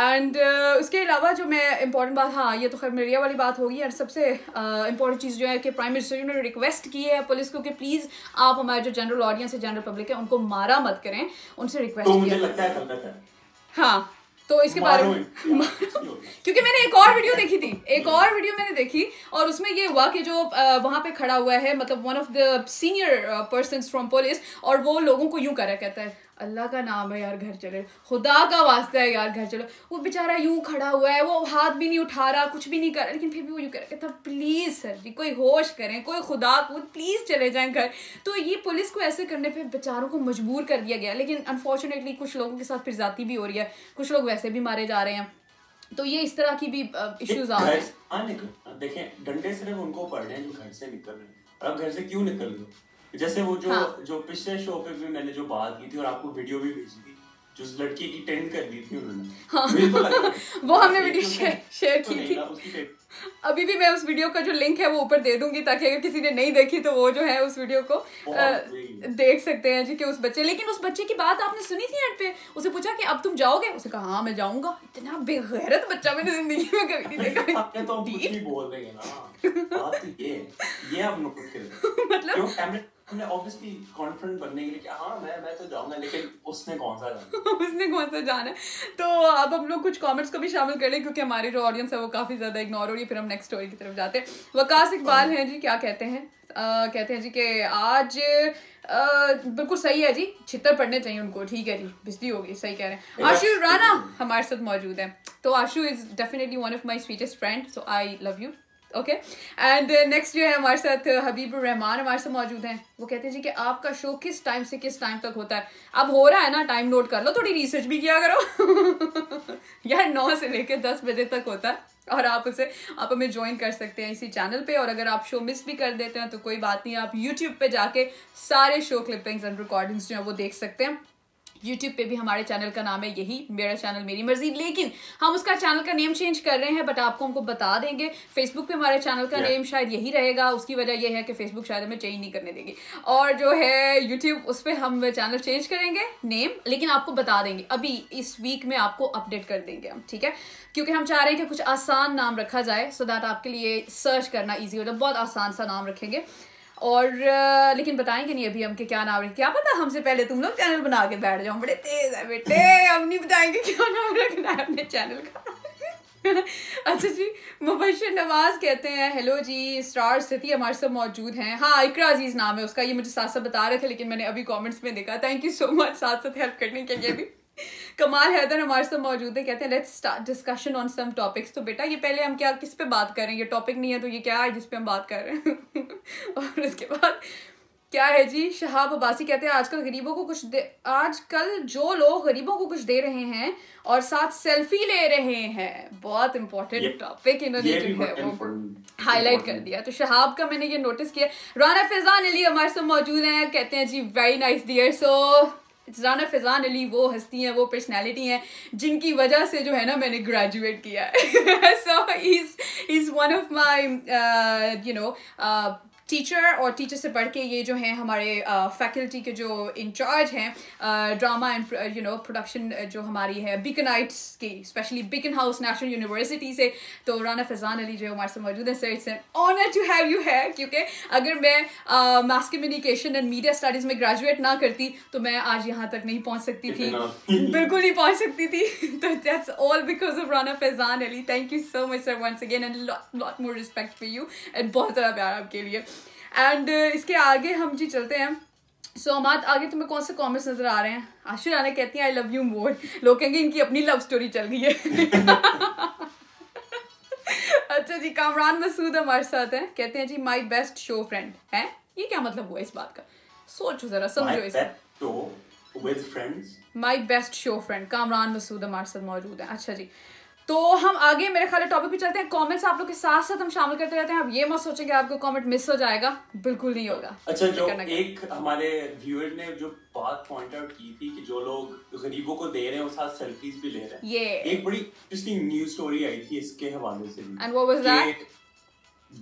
And اس کے علاوہ جو میں امپورٹنٹ بات, ہاں یہ تو خیر میڈیا والی بات ہوگی. اور سب سے امپورٹنٹ چیز جو ہے کہ پرائم منسٹر نے ریکویسٹ کی ہے پولیس کو کہ پلیز آپ ہمارے جو جنرل آڈینس ہے جنرل پبلک ہے ان کو مارا مت کریں. ان سے ریکویسٹ کیا. ہاں تو اس کے بارے میں کیونکہ میں نے ایک اور ویڈیو میں نے دیکھی اور اس میں یہ ہوا کہ جو وہاں پہ کھڑا ہوا ہے مطلب one of the senior persons from police, اور وہ لوگوں کو یوں کرا کہتا ہے اللہ کا نام ہے یار گھر چلے, خدا کا واسطہ ہے یار گھر چلو. وہ بیچارہ یوں کھڑا ہوا ہے, وہ ہاتھ بھی نہیں اٹھا رہا, کچھ بھی نہیں کر رہا, لیکن پھر بھی وہ یوں کہہ رہا کہتا پلیز سر جی کوئی ہوش کریں, کوئی خدا کو پلیز چلے جائیں گھر. تو یہ پولیس کو ایسے کرنے پہ بیچاروں کو مجبور کر دیا گیا. لیکن انفارچونیٹلی کچھ لوگوں کے ساتھ پھر ذاتی بھی ہو رہی ہے, کچھ لوگ ویسے بھی مارے جا رہے ہیں. تو یہ اس طرح کی بھی ایشوز آ رہے ہیں. دیکھیں ڈنڈے صرف ان کو پڑ رہے ہیں جو گھر سے نکل رہے ہیں. آپ گھر سے کیوں نکل رہے؟ جیسے وہ جو پچھلے شو پہ بھی میں نے جو بات کی تھی اور آپ کو ویڈیو بھی بھیجی تھی جو لڑکی کی ٹینڈ کر دی تھی انہوں نے، وہ ہم نے ویڈیو شیئر کی تھی. ابھی بھی میں اس ویڈیو کا جو لنک ہے وہ اوپر دے دوں گی تاکہ اگر کسی نے نہیں دیکھی تو وہ جو ہے اس ویڈیو کو دیکھ سکتے ہیں جی. کہ اس بچے، لیکن اس بچے کی بات آپ نے سنی تھی ایڈ پہ، اسے پوچھا کہ اب تم جاؤ گے؟ اسے کہا ہاں میں جاؤں گا. اتنا بے غیرت بچہ میں نے زندگی میں کبھی نہیں دیکھا. آپ نے تو کچھ بھی بول رہے ہیں نا، بات تو یہ آپ لوگ کچھ کریں، مطلب ہم نے obviously confident بننے کے لیے کہ ہاں میں تو جاؤں گا، لیکن اس نے کون سا جانا ہے، اس نے کون سا جانا ہے. تو اب ہم لوگ کچھ کامنٹس کو بھی شامل کر لیں کیونکہ ہماری جو آڈینس ہے وہ کافی زیادہ اگنور ہو رہی ہے. پھر ہم نیکسٹ اسٹوری کی طرف جاتے ہیں. وقاص اقبال ہیں جی، کیا کہتے ہیں؟ کہتے ہیں جی کہ آج بالکل صحیح ہے جی، چھتر پڑھنے چاہیے ان کو. ٹھیک ہے جی، بجلی ہوگی، صحیح کہہ رہے ہیں. آشو رانا ہمارے ساتھ موجود ہیں. تو Ashu is definitely one of my sweetest friend, so I love you. Okay and next جو ہے ہمارے ساتھ حبیب الرحمان ہمارے ساتھ موجود ہیں. وہ کہتے ہیں جی کہ آپ کا شو کس ٹائم سے کس ٹائم تک ہوتا ہے؟ اب ہو رہا ہے نا، ٹائم نوٹ کر لو، تھوڑی ریسرچ بھی کیا کرو. یار 9 سے لے کے 10 بجے تک ہوتا ہے اور آپ ہمیں جوائن کر سکتے ہیں اسی چینل پہ. اور اگر آپ شو مس بھی کر دیتے ہیں تو کوئی بات نہیں، آپ یوٹیوب پہ جا کے سارے شو کلپنگس اینڈ ریکارڈنگس جو ہیں وہ دیکھ سکتے ہیں. یوٹیوب پہ بھی ہمارے چینل کا نام ہے یہی، میرا چینل میری مرضی، لیکن ہم اس کا چینل کا نیم چینج کر رہے ہیں، بٹ آپ کو ہم کو بتا دیں گے. فیس بک پہ ہمارے چینل کا نیم شاید یہی رہے گا، اس کی وجہ یہ ہے کہ فیس بک شاید ہمیں چینج نہیں کرنے دے گی. اور جو ہے یوٹیوب، اس پہ ہم چینل چینج کریں گے نیم، لیکن آپ کو بتا دیں گے ابھی اس ویک میں آپ کو اپڈیٹ کر دیں گے ہم. ٹھیک ہے، کیونکہ ہم چاہ رہے ہیں کہ کچھ آسان نام رکھا جائے سو دیٹ آپ کے لیے سرچ کرنا ایزی ہو جائے. بہت آسان سا نام رکھیں گے اور لیکن بتائیں گے نہیں ابھی ہم کے کیا نام رکھیں. کیا پتا ہم سے پہلے تم لوگ چینل بنا کے بیٹھ جاؤ، بڑے تیز ہے بیٹے. ہم نہیں بتائیں گے کیا نام رکھنا ہے اپنے چینل کا. اچھا جی، مبشر نواز کہتے ہیں ہیلو جی، اسٹار سٹی ہمارے ساتھ موجود ہیں. ہاں، اقرا عزیز نام ہے اس کا، یہ مجھے ساتھ ساتھ بتا رہے تھے لیکن میں نے ابھی کامنٹس میں دیکھا. تھینک یو سو مچ ساتھ ساتھ ہیلپ کرنے کے لیے بھی. کمال حیدر ہمارے ساتھ موجود ہے، کہتے ہیں let's start discussion on some topics. تو بیٹا یہ پہلے ہم کیا کس پہ بات کریں، یہ ٹاپک نہیں ہے تو یہ کیا ہے جس پہ ہم بات کر رہے ہیں. اور اس کے بعد کیا ہے جی، شہاب عباسی کہتے ہیں آج کل جو لوگ غریبوں کو کچھ دے رہے ہیں اور ساتھ سیلفی لے رہے ہیں، بہت امپورٹنٹ ٹاپک انہوں نے جو ہے وہ ہائی لائٹ کر دیا. تو شہاب کا میں نے یہ نوٹس کیا. رانا فیضان علی ہمارے ساتھ موجود ہیں، کہتے ہیں جی very nice dear. So Rana Faizan Ali وہ ہستی ہیں، وہ پرسنالٹی ہیں جن کی وجہ سے جو ہے نا میں نے گریجویٹ کیا ہے. So is one of my you know teacher, اور ٹیچر سے پڑھ کے یہ جو ہیں ہمارے فیکلٹی کے جو انچارج ہیں drama and you know production جو ہماری ہے بیکنائٹس کی، especially بیکن ہاؤس نیشنل یونیورسٹی سے. تو رانا فیضان علی جو ہمارے سے موجود ہیں. Sir it's an honour to have you here, کیونکہ اگر میں mass communication and media studies میں گریجویٹ نہ کرتی تو میں آج یہاں تک نہیں پہنچ سکتی تھی، بالکل نہیں پہنچ سکتی تھی. تو that's all because of Rana Faizan Ali. Thank you so much sir once again, and lot more respect for you, and بہت زیادہ پیار آپ کے لیے. اینڈ اس کے آگے ہم جی چلتے ہیں. سو ہمارے آگے تمہیں کون سے کامنٹس نظر آ رہے ہیں؟ آشو رانا کہتی ہیں آئی لو یو مور. لوگ کہیں گے ان کی اپنی لو اسٹوری چل گئی ہے. اچھا جی، کامران مسعود ہمارے ساتھ ہیں، کہتے ہیں جی مائی بیسٹ شو فرینڈ ہیں. یہ کیا مطلب ہوا اس بات کا؟ سوچو ذرا، سمجھو اس کا. My best show friend Kamran Masood ہمارے ساتھ موجود ہیں. اچھا جی، تو ہم آگے میرے خیال ٹاپک پہ چلتے ہیں. کامنٹس آپ لوگ کے ساتھ ساتھ ہم شامل کرتے رہتے ہیں، آپ یہ مت سوچیں کہ آپ کو کامنٹ مس ہو جائے گا، بالکل نہیں ہوگا. اچھا، جو ایک ہمارے ویور نے جو بات پوائنٹ آؤٹ کی تھی کہ جو لوگ غریبوں کو دے رہے ہیں وہ ساتھ سیلفیز بھی لے رہے ہیں، یہ ایک بڑی انٹرسٹنگ نیوز اسٹوری آئی تھی اس کے حوالے سے. And what was that?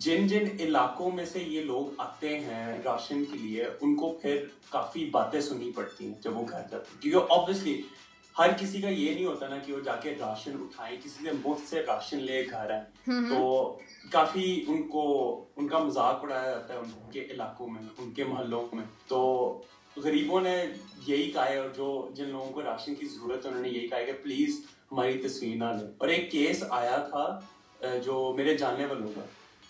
جن جن علاقوں میں سے یہ لوگ آتے ہیں راشن کے لیے، ان کو پھر کافی باتیں سننی پڑتی ہیں جب وہ گھر جاتے ہیں، کیونکہ آبویسلی ہر کسی کا یہ نہیں ہوتا نا کہ وہ جا کے راشن اٹھائیں، کسی سے مفت سے راشن لے گھر آئیں. تو کافی ان کو ان کا مذاق اڑایا جاتا ہے ان کے علاقوں میں، ان کے محلوں میں. تو غریبوں نے یہی کہا ہے، اور جو جن لوگوں کو راشن کی ضرورت ہے انہوں نے یہی کہا ہے کہ پلیز ہماری تصویر نہ لیں. اور ایک کیس آیا تھا جو میرے جاننے والوں کا،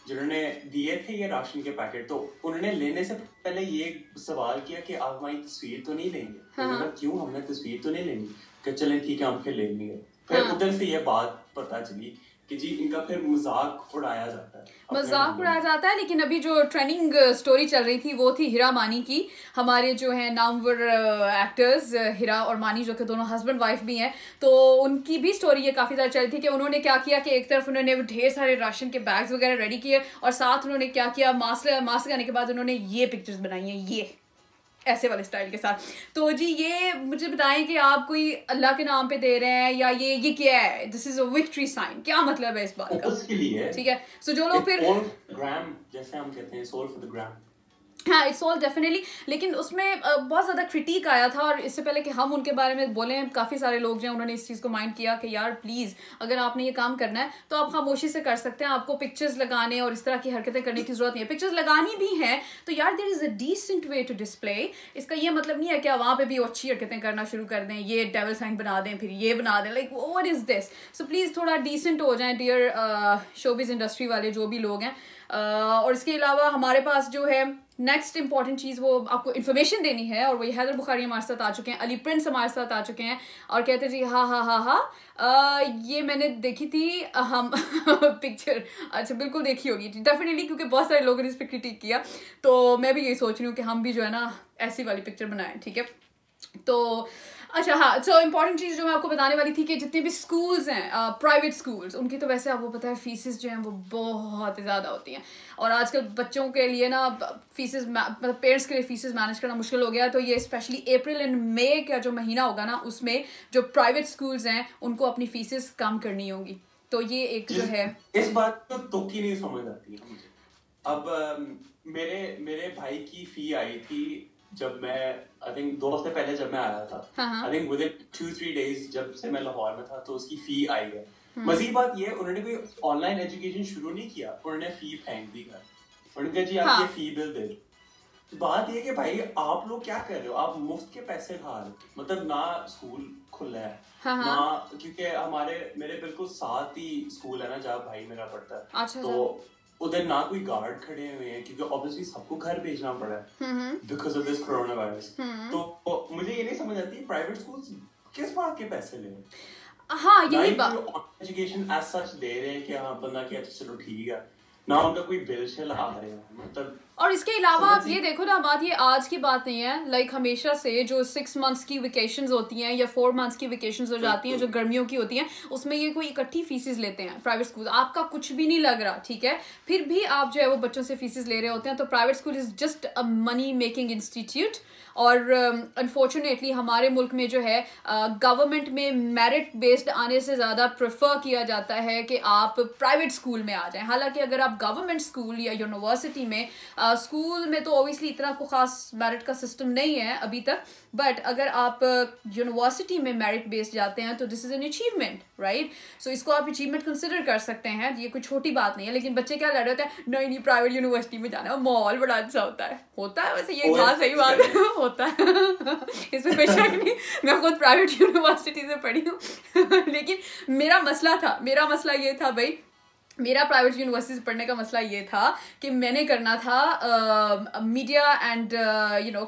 جنہوں نے دیے تھے یہ راشن کے پیکٹ، تو انہوں نے لینے سے پہلے یہ سوال کیا کہ آپ ہماری تصویر تو نہیں لیں گے؟ انہوں نے کہا کیوں، ہم نے تصویر تو نہیں لینی؟ کہ چلیں ٹھیک ہے ہم پھر لے لیں گے. پھر ادھر سے یہ بات پتہ چلی کہ جی ان کا پھر مذاق اڑایا جاتا ہے, مذاق اڑایا جاتا ہے. لیکن ابھی جو ٹرینڈنگ سٹوری چل رہی تھی وہ تھی ہیرا مانی کی. ہمارے جو ہیں نامور ایکٹرز ہیرا اور مانی جو کہ دونوں ہسبینڈ وائف بھی ہیں, تو ان کی بھی سٹوری یہ کافی زیادہ چل رہی تھی کہ انہوں نے کیا کیا کہ ایک طرف انہوں نے ڈھیر سارے راشن کے بیگز وغیرہ ریڈی کیے اور ساتھ انہوں نے کیا کیا ماسک لگانے کے بعد انہوں نے یہ پکچرز بنائی ہیں یہ ایسے والے اسٹائل کے ساتھ. تو جی یہ مجھے بتائیں کہ آپ کوئی اللہ کے نام پہ دے رہے ہیں یا یہ کیا ہے, دس از اے وکٹری سائن, کیا مطلب ہے اس بات کا؟ اس کے لیے ٹھیک ہے. سو جو لوگ پھر گرام جیسے ہم کہتے ہیں سول فار دی گرام, ہاں اٹس آل ڈیفینیٹلی. لیکن اس میں بہت زیادہ کرٹیک آیا تھا اور اس سے پہلے کہ ہم ان کے بارے میں بولیں کافی سارے لوگ جو ہیں انہوں نے اس چیز کو مائنڈ کیا کہ یار پلیز اگر آپ نے یہ کام کرنا ہے تو آپ خاموشی سے کر سکتے ہیں, آپ کو پکچرز لگانے اور اس طرح کی حرکتیں کرنے کی ضرورت نہیں ہے. پکچرز لگانی بھی ہیں تو یار there is a decent way to display. اس کا یہ مطلب نہیں ہے کہ وہاں پہ بھی اچھی حرکتیں کرنا شروع کر دیں, یہ ڈیول سائن بنا دیں پھر یہ بنا دیں, like what is this. So please تھوڑا ڈیسنٹ ہو جائیں ڈیئر شوبز انڈسٹری والے جو بھی لوگ ہیں. اور اس کے علاوہ ہمارے پاس جو ہے نیکسٹ امپورٹنٹ چیز وہ آپ کو انفارمیشن دینی ہے, اور وہ حیدر بخاری ہمارے ساتھ آ چکے ہیں, علی پرنس ہمارے ساتھ آ چکے ہیں اور کہتے ہیں جی ہاں ہاں ہاں ہاں یہ میں نے دیکھی تھی ہم پکچر, اچھا بالکل دیکھی ہوگی ڈیفینیٹلی کیونکہ بہت سارے لوگوں نے اس پہ کریٹیک کیا. تو میں بھی یہی سوچ رہی ہوں کہ ہم بھی جو ہے نا ایسی والی پکچر بنائیں, ٹھیک ہے. تو اچھا ہاں, سو امپورٹنٹ چیز جو میں آپ کو بتانے والی تھی کہ جتنے بھی اسکولز ہیں پرائیویٹ اسکولز ان کی تو ویسے آپ کو پتہ ہے فیسز جو ہیں وہ بہت زیادہ ہوتی ہیں, اور آج کل بچوں کے لیے نا فیسز مطلب پیرنٹس کے لیے فیسز مینیج کرنا مشکل ہو گیا. تو یہ اسپیشلی اپریل اینڈ مئی کا جو مہینہ ہوگا نا اس میں جو پرائیویٹ اسکولز ہیں ان کو اپنی فیسز کم کرنی ہوں گی. تو یہ ایک جو ہے اس بات کو توقع نہیں سمجھ آتی ہے. اب میرے بھائی کی فی آئی تھی جب میں آئی تھنک 2 ہفتے پہلے جب میں آیا تھا, I think within 2-3 days جب سے میں لاہور میں تھا تو اس کی فی آئی ہے. مزید بات یہ انہوں نے کوئی آن لائن ایجوکیشن شروع نہیں کیا, انہوں نے فی پھینک دی گھر, انہوں نے کہا جی آپ یہ فی بل دے دو. بات یہ کہ بھائی آپ لوگ کیا کر رہے ہو, آپ مفت کے پیسے کھا رہے ہو. مطلب نہ اسکول کھلا ہے نہ, کیونکہ ہمارے میرے بالکل ساتھ ہی اسکول ہے نا جہاں بھائی میرا پڑھتا ہے, تو ادھر نہ کوئی گارڈ کھڑے ہوئے ہیں کیونکہ obviously سب کو گھر بھیجنا پڑا ہے because of this coronavirus. تو مجھے یہ نہیں سمجھ آتی پرائیویٹ اسکولز کس بات کے پیسے لے رہے ہیں. ہاں یہی بات ایجوکیشن as such دے رہے ہیں کہ ہاں بندہ کیا چلو ٹھیک ہے نہ ان کا کوئی بل شل آ رہے ہیں. مطلب اور اس کے علاوہ آپ یہ دیکھو نا بات یہ آج کی بات نہیں ہے, لائک ہمیشہ سے جو 6 منتھس کی ویکیشنز ہوتی ہیں یا 4 منتھس کی ویکیشنز ہو جاتی ہیں جو گرمیوں کی ہوتی ہیں اس میں یہ کوئی اکٹھی فیسز لیتے ہیں پرائیویٹ اسکول, آپ کا کچھ بھی نہیں لگ رہا ٹھیک ہے, پھر بھی آپ جو ہے وہ بچوں سے فیسز لے رہے ہوتے ہیں. تو private school is just a money making institute. اور انفارچونیٹلی ہمارے ملک میں جو ہے گورنمنٹ میں میرٹ بیسڈ آنے سے زیادہ پریفر کیا جاتا ہے کہ آپ پرائیویٹ اسکول میں آ جائیں. حالانکہ اگر آپ گورنمنٹ اسکول یا یونیورسٹی میں اسکول میں تو اوبیسلی اتنا کو خاص میرٹ کا سسٹم نہیں ہے ابھی تک, بٹ اگر آپ یونیورسٹی میں میرٹ بیسڈ جاتے ہیں تو this is an achievement right. So اس کو آپ اچیومنٹ کنسیڈر کر سکتے ہیں, یہ کوئی چھوٹی بات نہیں ہے. لیکن بچے کیا لڑ رہے ہوتے ہیں نہیں نہیں پرائیویٹ یونیورسٹی میں جانا ہے, ماحول بڑا اچھا ہوتا ہے. ہوتا ہے ویسے یہ بات صحیح بات ہے, ہوتا ہے اس میں کوئی شک نہیں, میں خود پرائیویٹ یونیورسٹی سے پڑھی ہوں. لیکن میرا مسئلہ یہ تھا بھائی, میرا پرائیویٹ یونیورسٹی سے پڑھنے کا مسئلہ یہ تھا کہ میں نے کرنا تھا میڈیا اینڈ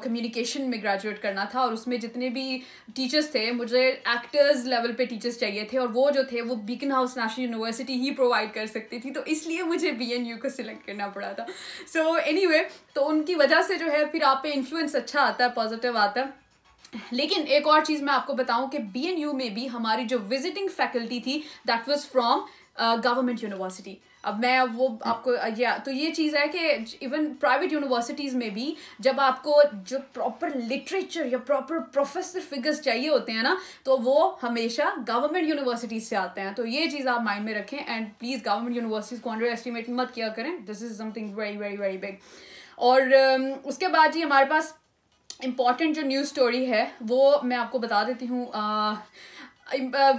کمیونیکیشن میں گریجویٹ کرنا تھا, اور اس میں جتنے بھی ٹیچرس تھے مجھے ایکٹرز لیول پہ ٹیچرس چاہیے تھے, اور وہ جو تھے وہ بیکن ہاؤس نیشنل یونیورسٹی ہی پرووائڈ کر سکتی تھی. تو اس لیے مجھے BNU کو سلیکٹ کرنا پڑا تھا. سو اینی وے تو ان کی وجہ سے جو ہے پھر آپ پہ انفلوئنس اچھا آتا ہے, پازیٹیو آتا ہے. لیکن ایک اور چیز میں آپ کو بتاؤں کہ BNU میں بھی ہماری جو وزٹنگ فیکلٹی تھی that was from government university. اب میں وہ آپ کو تو یہ چیز ہے کہ ایون پرائیویٹ یونیورسٹیز میں بھی جب آپ کو جو پراپر لٹریچر یا پراپر پروفیسر فگرس چاہیے ہوتے ہیں نا تو وہ ہمیشہ گورنمنٹ یونیورسٹیز سے آتے ہیں. تو یہ چیز آپ مائنڈ میں رکھیں, اینڈ پلیز گورنمنٹ یونیورسٹیز کو انڈر ایسٹیمیٹ مت کیا کریں, this is something very very very big. اور اس کے بعد جی ہمارے پاس امپورٹنٹ جو نیوز اسٹوری ہے وہ میں آپ کو بتا دیتی ہوں.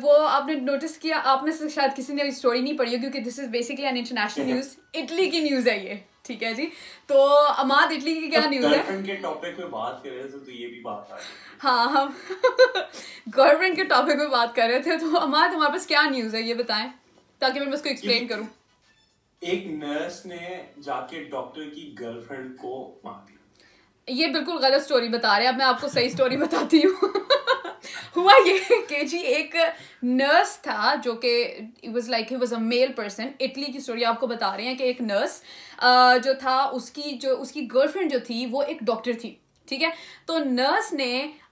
وہ آپ نے نوٹس کیا, آپ میں سے شاید کسی نے اسٹوری نہیں پڑھی ہو کیونکہ this is basically an international news. Italy کی نیوز ہے یہ, ٹھیک ہے جی. تو اماد اٹلی کی کیا نیوز ہے, گورنمنٹ کے ٹاپک پہ بات کر رہے تھے تو یہ بھی بات آ گئی. ہاں ہم گورنمنٹ کے ٹاپک پہ بات کر رہے تھے تو اماد ہمارے پاس کیا نیوز ہے یہ بتائیں تاکہ میں اس کو ایکسپلین کروں. ایک نرس نے جا کے ڈاکٹر کی گرل فرینڈ کو مار دیا. یہ بالکل غلط اسٹوری بتا رہے ہیں, اب میں آپ کو صحیح اسٹوری بتاتی ہوں. ہوا یہ کہ جی ایک نرس تھا جو کہ he was a male person. Italy کی اسٹوری آپ کو بتا رہے ہیں کہ ایک نرس جو تھا اس کی گرل فرینڈ جو تھی وہ ایک ڈاکٹر تھی. ٹھیک ہے, تو نرس نے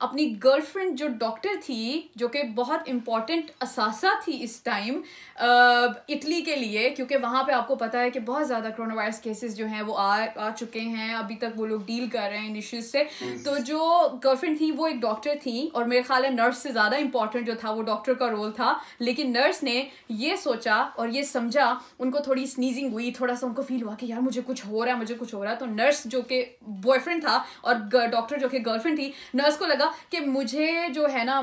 اپنی گرل فرینڈ جو ڈاکٹر تھی جو کہ بہت امپورٹنٹ اثاثہ تھی اس ٹائم اٹلی کے لیے, کیونکہ وہاں پہ آپ کو پتہ ہے کہ بہت زیادہ کرونا وائرس کیسز جو ہیں وہ آ چکے ہیں, ابھی تک وہ لوگ ڈیل کر رہے ہیں ان ایشوز سے. تو جو گرل فرینڈ تھی وہ ایک ڈاکٹر تھی, اور میرے خیال ہے نرس سے زیادہ امپورٹنٹ جو تھا وہ ڈاکٹر کا رول تھا. لیکن نرس نے یہ سوچا اور یہ سمجھا, ان کو تھوڑی سنیزنگ ہوئی, تھوڑا سا ان کو فیل ہوا کہ یار مجھے کچھ ہو رہا ہے. تو نرس جو کہ بوائے فرینڈ تھا اور ڈاکٹر جو کہ گرل فرینڈ تھی, نرس کو لگا کہ مجھے جو ہے نا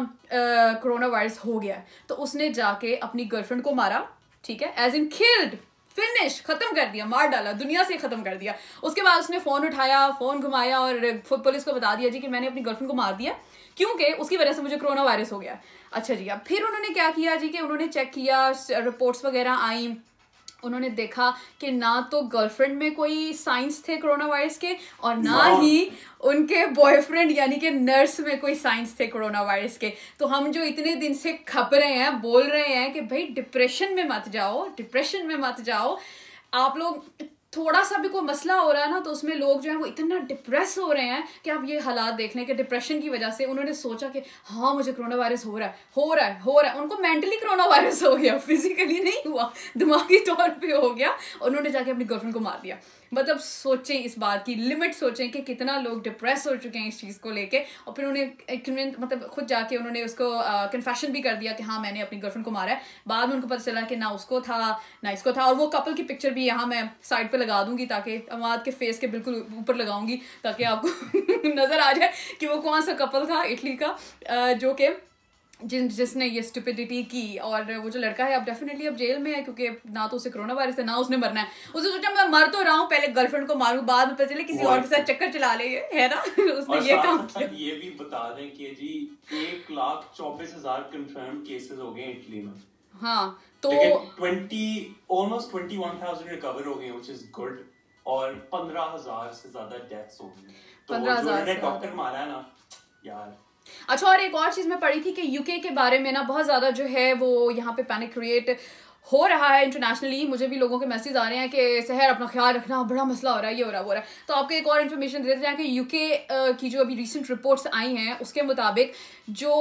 کرونا وائرس ہو گیا, تو اس نے جا کے اپنی گرل فرینڈ کو مارا. ٹھیک ہے, ایز ان کلڈ, فنش, ختم کر دیا, مار ڈالا, دنیا سے ختم کر دیا. اس کے بعد اس نے فون اٹھایا, فون گھمایا اور پولیس کو بتا دیا جی کہ میں نے اپنی گرل فرینڈ کو مار دیا کیونکہ اس کی وجہ سے مجھے کرونا وائرس ہو گیا. اچھا جی, اب پھر انہوں نے کیا کیا جی کہ انہوں نے چیک کیا, رپورٹس وغیرہ آئیں, انہوں نے دیکھا کہ نہ تو گرل فرینڈ میں کوئی سائنس تھے کرونا وائرس کے, اور نہ ہی ان کے بوائے فرینڈ یعنی کہ نرس میں کوئی سائنس تھے کرونا وائرس کے. تو ہم جو اتنے دن سے کھپ رہے ہیں, بول رہے ہیں کہ بھائی ڈپریشن میں مت جاؤ, آپ لوگ تھوڑا سا بھی کوئی مسئلہ ہو رہا ہے نا تو اس میں لوگ جو ہیں وہ اتنا ڈپریس ہو رہے ہیں کہ آپ یہ حالات دیکھ لیں کہ ڈپریشن کی وجہ سے انہوں نے سوچا کہ ہاں مجھے کرونا وائرس ہو رہا ہے. ان کو مینٹلی کرونا وائرس ہو گیا, فزیکلی نہیں ہوا, دماغی طور پہ ہو گیا, اور انہوں نے جا کے اپنی گرل فرینڈ کو مار دیا. مطلب سوچیں اس بات کی لمٹ, سوچیں کہ کتنا لوگ ڈپریس ہو چکے ہیں اس چیز کو لے کے. اور پھر انہوں نے خود جا کے انہوں نے اس کو کنفیشن بھی کر دیا کہ ہاں میں نے اپنی گرل فرینڈ کو مارا ہے. بعد میں ان کو پتہ چلا کہ نہ اس کو تھا نہ اس کو تھا, اور وہ کپل کی پکچر بھی یہاں میں سائڈ پہ لگا دوں گی تاکہ اماد کے فیس کے بالکل اوپر لگاؤں گی تاکہ آپ کو نظر آ جائے کہ وہ کون سا کپل تھا اٹلی کا جو کہ جس نے یہ اسٹوپیڈیٹی کی. اور وہ جو لڑکا ہے اب ڈیفینیٹلی اب جیل میں ہے, کیونکہ نہ تو اسے کرونا وائرس ہے نہ اس نے مرنا ہے. اسے سوچا میں مر تو رہا ہوں, پہلے گرل فرینڈ کو ماروں, بعد میں پتہ چلے کسی اور کے ساتھ چکر چلا لے, ہے نا. اس نے یہ کام کیا. یہ بھی بتا دیں کہ جی 124,000 کنفرم کیسز ہو گئے اٹلی میں. ہاں تو 21,000 ریکور ہو گئے, which is good, اور 15,000 سے زیادہ ڈیتھس ہو گئی. 15,000 سے ڈاکٹر مارا نا یار. اچھا, اور ایک اور چیز میں پڑھی تھی کہ یو کے بارے میں نا بہت زیادہ جو ہے وہ یہاں پہ پینک کریٹ ہو رہا ہے انٹرنیشنلی. مجھے بھی لوگوں کے میسیج آ رہے ہیں کہ سحر اپنا خیال رکھنا, بڑا مسئلہ ہو رہا ہے, یہ ہو رہا ہو رہا ہے. تو آپ کو ایک اور انفارمیشن دیتے ہیں کہ یو کے کی جو ابھی ریسنٹ رپورٹس آئی ہیں اس کے مطابق جو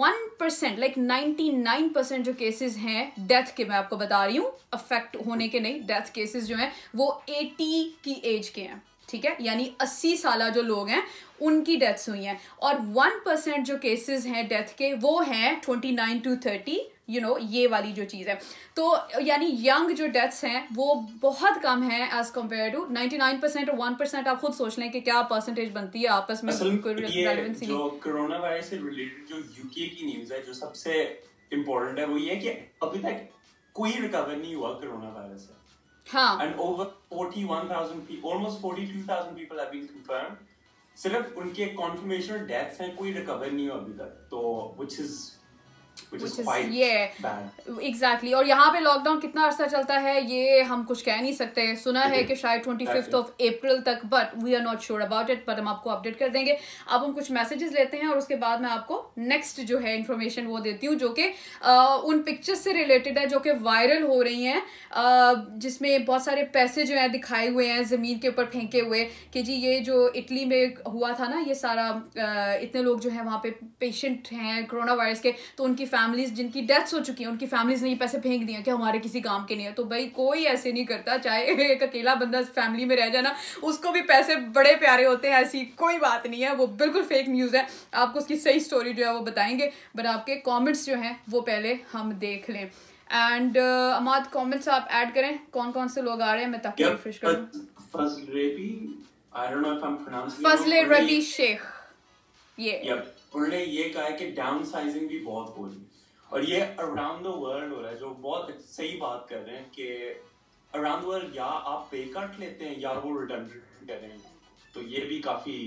1% 99% جو کیسز ہیں ڈیتھ کے, میں آپ کو بتا رہی ہوں افیکٹ ہونے کے نہیں, ڈیتھ کیسز جو ہیں وہ 80 کی ایج کے ہیں. ٹھیک ہے, یعنی 80 سالہ جو لوگ ہیں ان کی ڈیتھس ہوئی ہیں. اور 1% جو کیسز ہیں ڈیتھ کے وہ ہیں 29 to 30, یہ والی جو چیز ہے. تو یعنی ینگ جو ڈیتھس ہیں وہ بہت کم ہیں ایز کمپیئر ٹو 99% اور 1%. آپ خود سوچ لیں کہ کیا پرسنٹیج بنتی ہے آپس میں. جو کرونا وائرس سے ریلیٹڈ جو یو کے کی نیوز ہے جو سب سے امپورٹنٹ ہے وہ یہ ہے کہ ابھی تک کوئی ریکور نہیں ہوا کرونا وائرس سے. ہاں, and over 41,000 people, almost 42,000 people have been confirmed. صرف ان کے confirmation deaths ہیں, کوئی recover نہیں ہو ابھی تک. تو which is quite bad. Exactly. اور یہاں پہ لاک ڈاؤن کتنا عرصہ چلتا ہے یہ ہم کچھ کہہ نہیں سکتے. سنا ہے کہ شاید 25th of April تک, but we are not sure about it, but ہم آپ کو اپڈیٹ کر دیں گے. اب ہم کچھ میسیجز لیتے ہیں اور اس کے بعد میں آپ کو نیکسٹ جو ہے انفارمیشن وہ دیتی ہوں جو کہ ان پکچرز سے ریلیٹڈ ہے جو کہ وائرل ہو رہی ہیں, جس میں بہت سارے پیسے جو ہیں دکھائے ہوئے ہیں زمین کے اوپر پھینکے ہوئے کہ جی یہ جو اٹلی میں ہوا تھا نا, یہ سارا اتنے لوگ جو ہیں وہاں پہ پیشنٹ ہیں کرونا وائرس کے, تو ان کی فیملیز جن کی ڈیتھس ہو چکی ہیں ان کی فیملیز نے یہ پیسے پھینک دیے کہ ہمارے کسی کام کے نہیں ہے. تو بھائی کوئی ایسے نہیں کرتا, چاہے ایک اکیلا بندہ فیملی میں رہ جانا, اس کو بھی پیسے بڑے پیارے ہوتے ہیں. ایسی کوئی بات نہیں ہے, وہ بالکل فیک نیوز ہے. آپ کو اس کی صحیح سٹوری جو ہے وہ بتائیں گے, بٹ آپ کے کامنٹس جو ہیں وہ پہلے ہم دیکھ لیں. اینڈ اماد, کامنٹس آپ ایڈ کریں کون کون سے لوگ آ رہے ہیں, میں تاکہ ریفریش کروں. فضل ربی شیخ, یہ انہوں نے یہ کہا ہے کہ ڈاؤن سائزنگ بھی بہت ہو رہی ہے, اور یہ اراؤنڈ دا ورلڈ ہو رہا ہے, جو بہت صحیح بات کر رہے ہیں کہ اراؤنڈ دا ورلڈ یا آپ پے کٹ لیتے ہیں یا وہ ریڈنڈنٹ کر رہے ہیں. تو یہ بھی کافی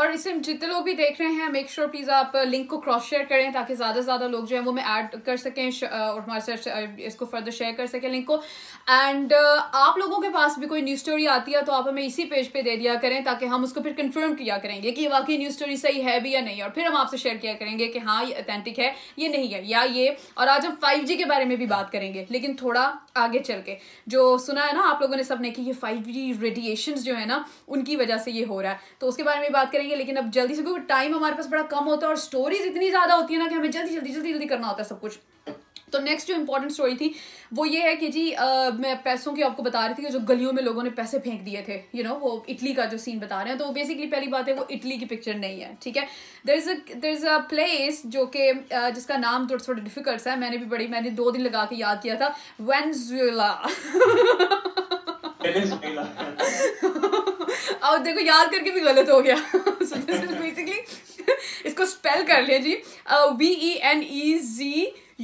اور اسے جتنے لوگ بھی دیکھ رہے ہیں میک شیور پلیز آپ لنک کو کراس شیئر کریں تاکہ زیادہ سے زیادہ لوگ جو ہیں وہ میں ایڈ کر سکیں اور ہمارے ساتھ اس کو فردر شیئر کر سکیں لنک کو. اینڈ آپ لوگوں کے پاس بھی کوئی نیوز اسٹوری آتی ہے تو آپ ہمیں اسی پیج پہ دے دیا کریں تاکہ ہم اس کو پھر کنفرم کیا کریں گے کہ یہ واقعی نیوز اسٹوری صحیح ہے بھی یا نہیں, اور پھر ہم آپ سے شیئر کیا کریں گے کہ ہاں یہ اتھینٹک ہے یہ نہیں ہے یا یہ. اور آج ہم 5G کے بارے میں بھی بات کریں گے لیکن تھوڑا آگے چل کے. جو سنا ہے نا آپ لوگوں نے سب نے کہ یہ 5G ریڈیشنز جو ہے نا ان کی وجہ سے یہ ہو رہا ہے, تو اس کے بارے میں بات کریں گے. لیکن اب جلدی سے کیونکہ ٹائم ہمارے پاس بڑا کم ہوتا ہے اور اسٹوریز اتنی زیادہ ہوتی ہے نا کہ ہمیں جلدی جلدی جلدی جلدی کرنا ہوتا ہے سب کچھ. تو نیکسٹ جو امپورٹنٹ اسٹوری تھی وہ یہ ہے کہ جی میں پیسوں کی آپ کو بتا رہی تھی کہ جو گلیوں میں لوگوں نے پیسے پھینک دیے تھے یو نو وہ اٹلی کا جو سین بتا رہے ہیں, تو بیسکلی پہلی بات ہے وہ اٹلی کی پکچر نہیں ہے, ٹھیک ہے. دیر از اے پلیس جو کہ جس کا نام تھوڑا ڈیفیکلٹ ہے, میں نے 2 دن لگا کے یاد کیا تھا, وینزویلا. اور دیکھو یاد کر کے بھی غلط ہو گیا. سو دس از بیسکلی اس کو اسپیل کر لیں جی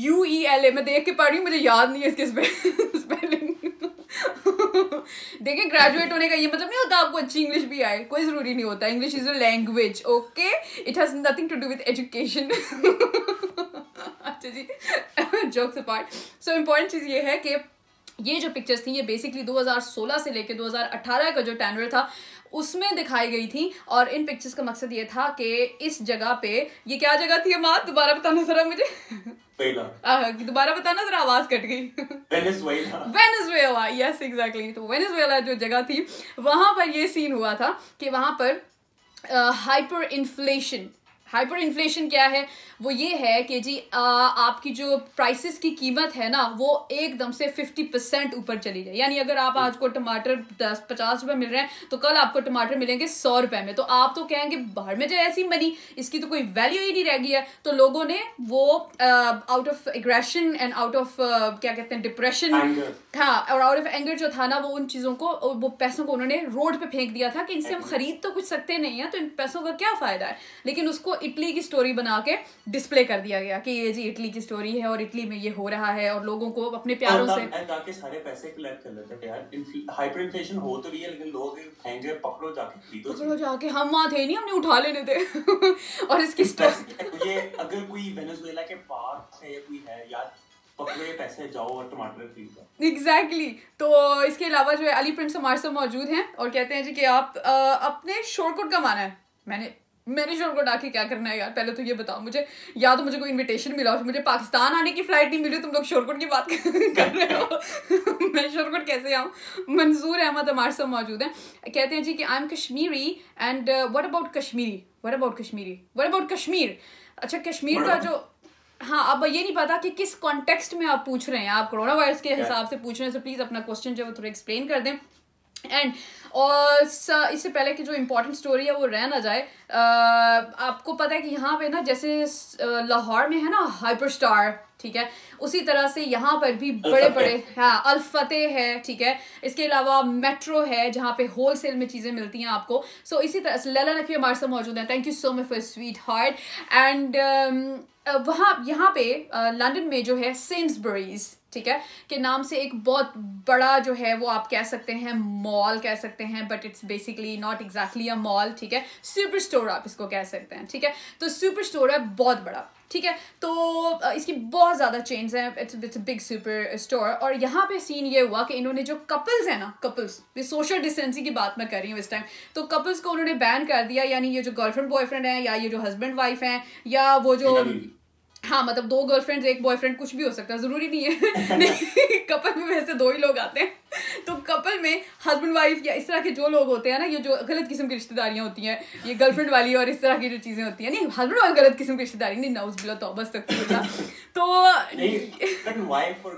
VENEZUELA. میں دیکھ کے پڑھ رہی ہوں, مجھے یاد نہیں ہے اس کی اسپیلنگ. دیکھیں گریجویٹ ہونے کا یہ مطلب نہیں ہوتا آپ کو اچھی انگلش بھی آئے, کوئی ضروری نہیں ہوتا. English is a language, okay, it has nothing to do with education. اچھا جی, جوکس اپارٹ. سو امپورٹنٹ چیز یہ ہے کہ یہ جو پکچرس تھیں یہ بیسکلی 2016 سے لے کے 2018 کا جو ٹینڈر تھا اس میں دکھائی گئی تھیں, اور ان پکچرس کا مقصد یہ تھا کہ اس جگہ پہ, یہ کیا جگہ تھی ماں دوبارہ بتانا ذرا مجھے, دوبارہ بتانا ذرا آواز کٹ گئی. Venezuela, yes exactly. تو وینزویلا جو جگہ تھی وہاں پر یہ سین ہوا تھا کہ وہاں پر ہائپر انفلیشن کیا ہے, وہ یہ ہے کہ جی آپ کی جو پرائسز کی قیمت ہے نا وہ ایک دم سے 50% اوپر چلی جائے. یعنی اگر آپ آج کو ٹماٹر 50 روپے مل رہے ہیں تو کل آپ کو ٹماٹر ملیں گے 100 روپے میں, تو آپ تو کہیں گے باہر میں جائے ایسی منی, اس کی تو کوئی ویلیو ہی نہیں رہ گئی ہے. تو لوگوں نے وہ out of aggression and out of کیا کہتے ہیں ڈپریشن, ہاں, اور آؤٹ آف اینگر جو تھا نا وہ ان چیزوں کو, وہ پیسوں کو انہوں نے روڈ پہ پھینک دیا تھا کہ ان سے ہم خرید تو کچھ سکتے نہیں ہیں تو ان پیسوں کا کیا فائدہ ہے. لیکن اس کو اٹلی کی اسٹوری بنا کے ڈسپلے کر دیا گیا کہ یہ جی اٹلی کی اسٹوری ہے اور اٹلی میں یہ ہو رہا ہے, اور لوگوں کو اپنے پیاروں سے تاکہ سارے پیسے کلیکٹ کر لیتے ہیں یار. ہائپر انفلیشن ہو تو رہی ہے لیکن لوگ کہیں گے پکڑو جا کے خریدو, پکڑو جا کے, ہم وہاں تھے نہیں, ہم نے اٹھا لینے تھے. اور اس کی اسٹوری یہ اگر کوئی وینزویلا کے پارک ہے یا کوئی ہے یار, پکڑے پیسے جاؤ اور ٹماٹر خریدو. ایگزیکٹلی. تو اس کے علاوہ جو ہے علی پرنٹس ہمارے ساتھ موجود ہیں اور کہتے ہیں جی کہ آپ اپنے شور کوٹ کا مانا ہے, میں نے شور کوٹ آ کے کیا کرنا ہے یار, پہلے تو یہ بتاؤ مجھے, یا تو مجھے کوئی انویٹیشن ملا ہو, مجھے پاکستان آنے کی فلائٹ نہیں ملی, تم لوگ شور کوٹ کی بات کر رہے ہو, میں شور کوٹ کیسے آؤں. منظور احمد ہمارے ساتھ موجود ہیں, کہتے ہیں جی کہ I am Kashmiri and what about Kashmir. اچھا کشمیر کا جو, ہاں, اب یہ نہیں پتا کہ کس کانٹیکسٹ میں آپ پوچھ رہے ہیں, آپ کرونا وائرس کے حساب سے پوچھ رہے ہیں, تو پلیز اپنا کوشچن جو ہے وہ تھوڑا ایکسپلین کر دیں. اینڈ اور اس سے پہلے کہ جو امپورٹنٹ اسٹوری ہے وہ رہ نہ جائے, آپ کو پتہ ہے کہ یہاں پہ نا جیسے لاہور میں ہے نا ہائپر اسٹار, ٹھیک ہے, اسی طرح سے یہاں پر بھی بڑے بڑے, ہاں, الفتح ہے, ٹھیک ہے, اس کے علاوہ میٹرو ہے جہاں پہ ہول سیل میں چیزیں ملتی ہیں آپ کو. سو اسی طرح سے لیلا نقوی ہمارے ساتھ موجود ہیں, thank you so much for sweetheart. And وہاں یہاں پہ لندن میں جو ہے سینسبریز, ٹھیک ہے, کے نام سے ایک بہت بڑا جو ہے وہ آپ کہہ سکتے ہیں مال کہہ سکتے ہیں, but it's basically not exactly a mall, ٹھیک ہے, سپر اسٹور آپ اس کو کہہ سکتے ہیں, ٹھیک ہے. تو سپر اسٹور ہے بہت بڑا, ٹھیک ہے, تو اس کی بہت زیادہ چینز ہیں, it's a big super store. اور یہاں پہ سین یہ ہوا کہ انہوں نے جو کپلز ہیں نا, کپلز, یہ سوشل ڈسٹینسنگ کی بات میں کر رہی ہوں اس ٹائم, تو کپلز کو انہوں نے بین کر دیا. یعنی یہ جو گرل فرینڈ بوائے فرینڈ ہیں یا یہ جو ہسبینڈ وائف ہیں یا وہ جو, ہاں, مطلب 2 گرل فرینڈ ایک بوائے فرینڈ, کچھ بھی ہو سکتا ہے, ضروری نہیں ہے کپل میں ویسے 2 ہی لوگ آتے ہیں, تو کپل میں ہسبینڈ وائف یا اس طرح کے جو لوگ ہوتے ہیں نا, یہ جو غلط قسم کی رشتے داریاں ہوتی ہیں, یہ گرل فرینڈ والی اور اس طرح کی جو چیزیں ہوتی ہیں, نہیں ہسبینڈ وائف غلط قسم کی رشتے داری نہیں, نعوذ باللہ, توبہ, استغفراللہ. تو وائف اور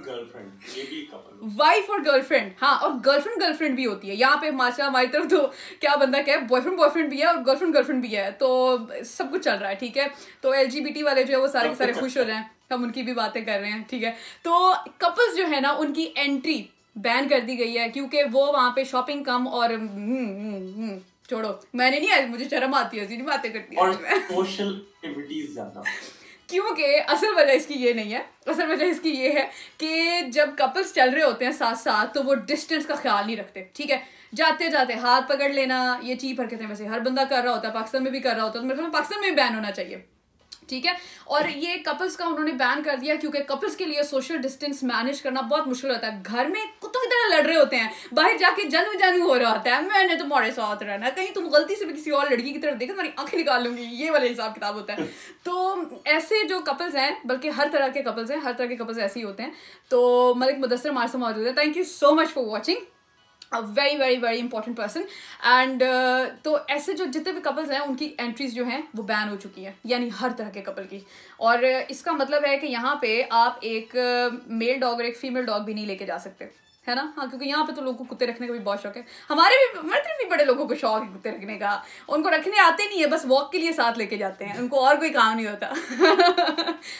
گرل فرینڈ, ہاں, اور گرل فرینڈ بھی ہوتی ہے یہاں پہ ماشاء اللہ ہماری طرف. تو کیا بندہ کیا ہے, بوائے فرینڈ بھی ہے اور گرل فرینڈ بھی ہے, تو سب کچھ چل رہا ہے, ٹھیک ہے. تو LGBT والے جو ہے وہ سارے خوش ہو رہے ہیں, ہم ان کی بھی باتیں کر رہے ہیں, ٹھیک ہے. تو کپلز جو ہے نا ان کی انٹری بین کر دی گئی ہے کیونکہ وہ وہاں پہ شاپنگ کم, اور چھوڑو, میں نے نہیں, مجھے شرم آتی ہے باتیں کرتی ہوں, سوشل ایکٹیویٹیز زیادہ, کیونکہ اصل وجہ اس کی یہ نہیں ہے, اصل وجہ اس کی یہ ہے کہ جب کپلز چل رہے ہوتے ہیں ساتھ ساتھ تو وہ ڈسٹینس کا خیال نہیں رکھتے, ٹھیک ہے. جاتے جاتے ہاتھ پکڑ لینا, یہ چیپ حرکتیں ویسے ہر بندہ کر رہا ہوتا ہے, پاکستان میں بھی کر رہا ہوتا ہے, تو میرے خیال میں پاکستان میں بین ہونا چاہیے. ٹھیک ہے, اور یہ کپلس کا انہوں نے بین کر دیا کیونکہ کپلس کے لیے سوشل ڈسٹینس مینیج کرنا بہت مشکل ہوتا ہے. گھر میں کتوں کی طرح لڑ رہے ہوتے ہیں, باہر جا کے جنو جنو ہو رہا ہوتا ہے, میں نے تمہارے ساتھ رہنا ہے, کہیں تم غلطی سے بھی کسی اور لڑکی کی طرف دیکھے تمہاری آنکھیں نکال لوں گی, یہ والا حساب کتاب ہوتا ہے. تو ایسے جو کپلس ہیں, بلکہ ہر طرح کے کپلس ہیں, ہر طرح کے کپلس ایسے ہی ہوتے ہیں. تو ملک مدثر ہمارے ساتھ موجود ہے. Thank you so much for watching, a very very very important person. and تو ایسے جو جتنے بھی couples ہیں ان کی entries جو ہیں وہ بین ہو چکی ہیں, یعنی ہر طرح کے couple کی. اور اس کا مطلب ہے کہ یہاں پہ آپ ایک male dog اور ایک female dog بھی نہیں لے کے جا سکتے, ہے نا. ہاں, کیونکہ یہاں پہ تو لوگوں کو کتے رکھنے کا بھی بہت شوق ہے, ہمارے بھی مطلب بھی بڑے لوگوں کو شوق ہے کتے رکھنے کا, ان کو رکھنے آتے نہیں ہے, بس واک کے لیے ساتھ لے کے جاتے ہیں, ان کو اور کوئی کام نہیں ہوتا.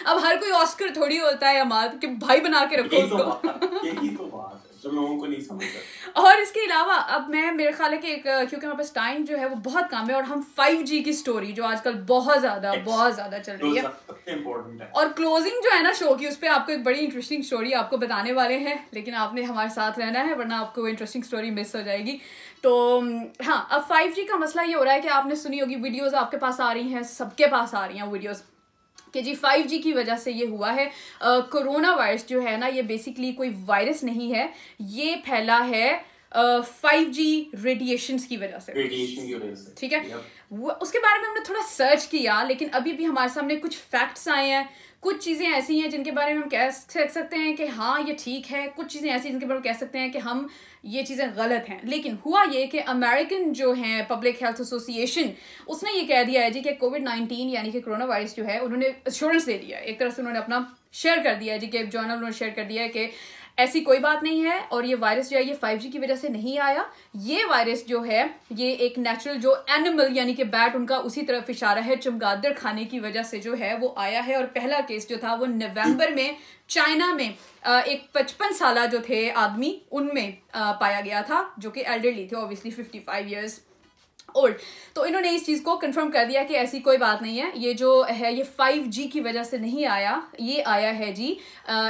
اب ہر کوئی آسکر تھوڑی ہوتا ہے ہمارا کہ بھائی بنا کے رکھو اس کو, جو لوگوں کو نہیں سمجھتا. اور اس کے علاوہ اب میں, میرے خیال ہے کہ کیونکہ ہمارے پاس ٹائم جو ہے وہ بہت کم ہے, اور ہم 5G کی سٹوری جو آج کل بہت زیادہ چل رہی ہے, اور کلوزنگ جو ہے نا شو کی, اس پہ آپ کو ایک بڑی انٹرسٹنگ سٹوری آپ کو بتانے والے ہیں, لیکن آپ نے ہمارے ساتھ رہنا ہے ورنہ آپ کو انٹرسٹنگ سٹوری مس ہو جائے گی. تو ہاں, اب 5G کا مسئلہ یہ ہو رہا ہے کہ آپ نے سنی ہوگی, ویڈیوز آپ کے پاس آ رہی ہیں, سب کے پاس آ رہی ہیں ویڈیوز, کہ جی 5G کی وجہ سے یہ ہوا ہے. کرونا وائرس جو ہے نا, یہ بیسیکلی کوئی وائرس نہیں ہے, یہ پھیلا ہے 5G ریڈیشنس کی وجہ سے. ٹھیک ہے, اس کے بارے میں ہم نے تھوڑا سرچ کیا, لیکن ابھی بھی ہمارے سامنے کچھ فیکٹس آئے ہیں, کچھ چیزیں ایسی ہیں جن کے بارے میں ہم کہہ سکتے ہیں کہ ہاں یہ ٹھیک ہے, کچھ چیزیں ایسی جن کے بارے میں کہہ سکتے ہیں کہ ہم یہ چیزیں غلط ہیں. لیکن ہوا یہ کہ امریکن جو ہیں پبلک ہیلتھ ایسوسی ایشن, اس نے یہ کہہ دیا ہے جی کہ کووڈ-19 یعنی کہ کرونا وائرس جو ہے, انہوں نے ایشورنس دے دیا ہے, ایک طرح سے انہوں نے اپنا شیئر کر دیا ہے جی, کہ جرنل انہوں نے شیئر کر دیا ہے کہ ایسی کوئی بات نہیں ہے, اور یہ وائرس جو ہے یہ 5G کی وجہ سے نہیں آیا, یہ وائرس جو ہے یہ ایک نیچرل جو اینیمل یعنی کہ بیٹ, ان کا اسی طرف اشارہ ہے, چمگادڑ کھانے کی وجہ سے جو ہے وہ آیا ہے. اور پہلا کیس جو تھا وہ نومبر میں چائنا میں ایک 55 سالہ جو تھے آدمی, ان میں پایا گیا تھا, جو کہ ایلڈرلی تھے, اوبیسلی 55 ایئرس اولڈ. تو انہوں نے اس چیز کو کنفرم کر دیا کہ ایسی کوئی بات نہیں ہے, یہ جو ہے یہ 5G کی وجہ سے نہیں آیا, یہ آیا ہے جی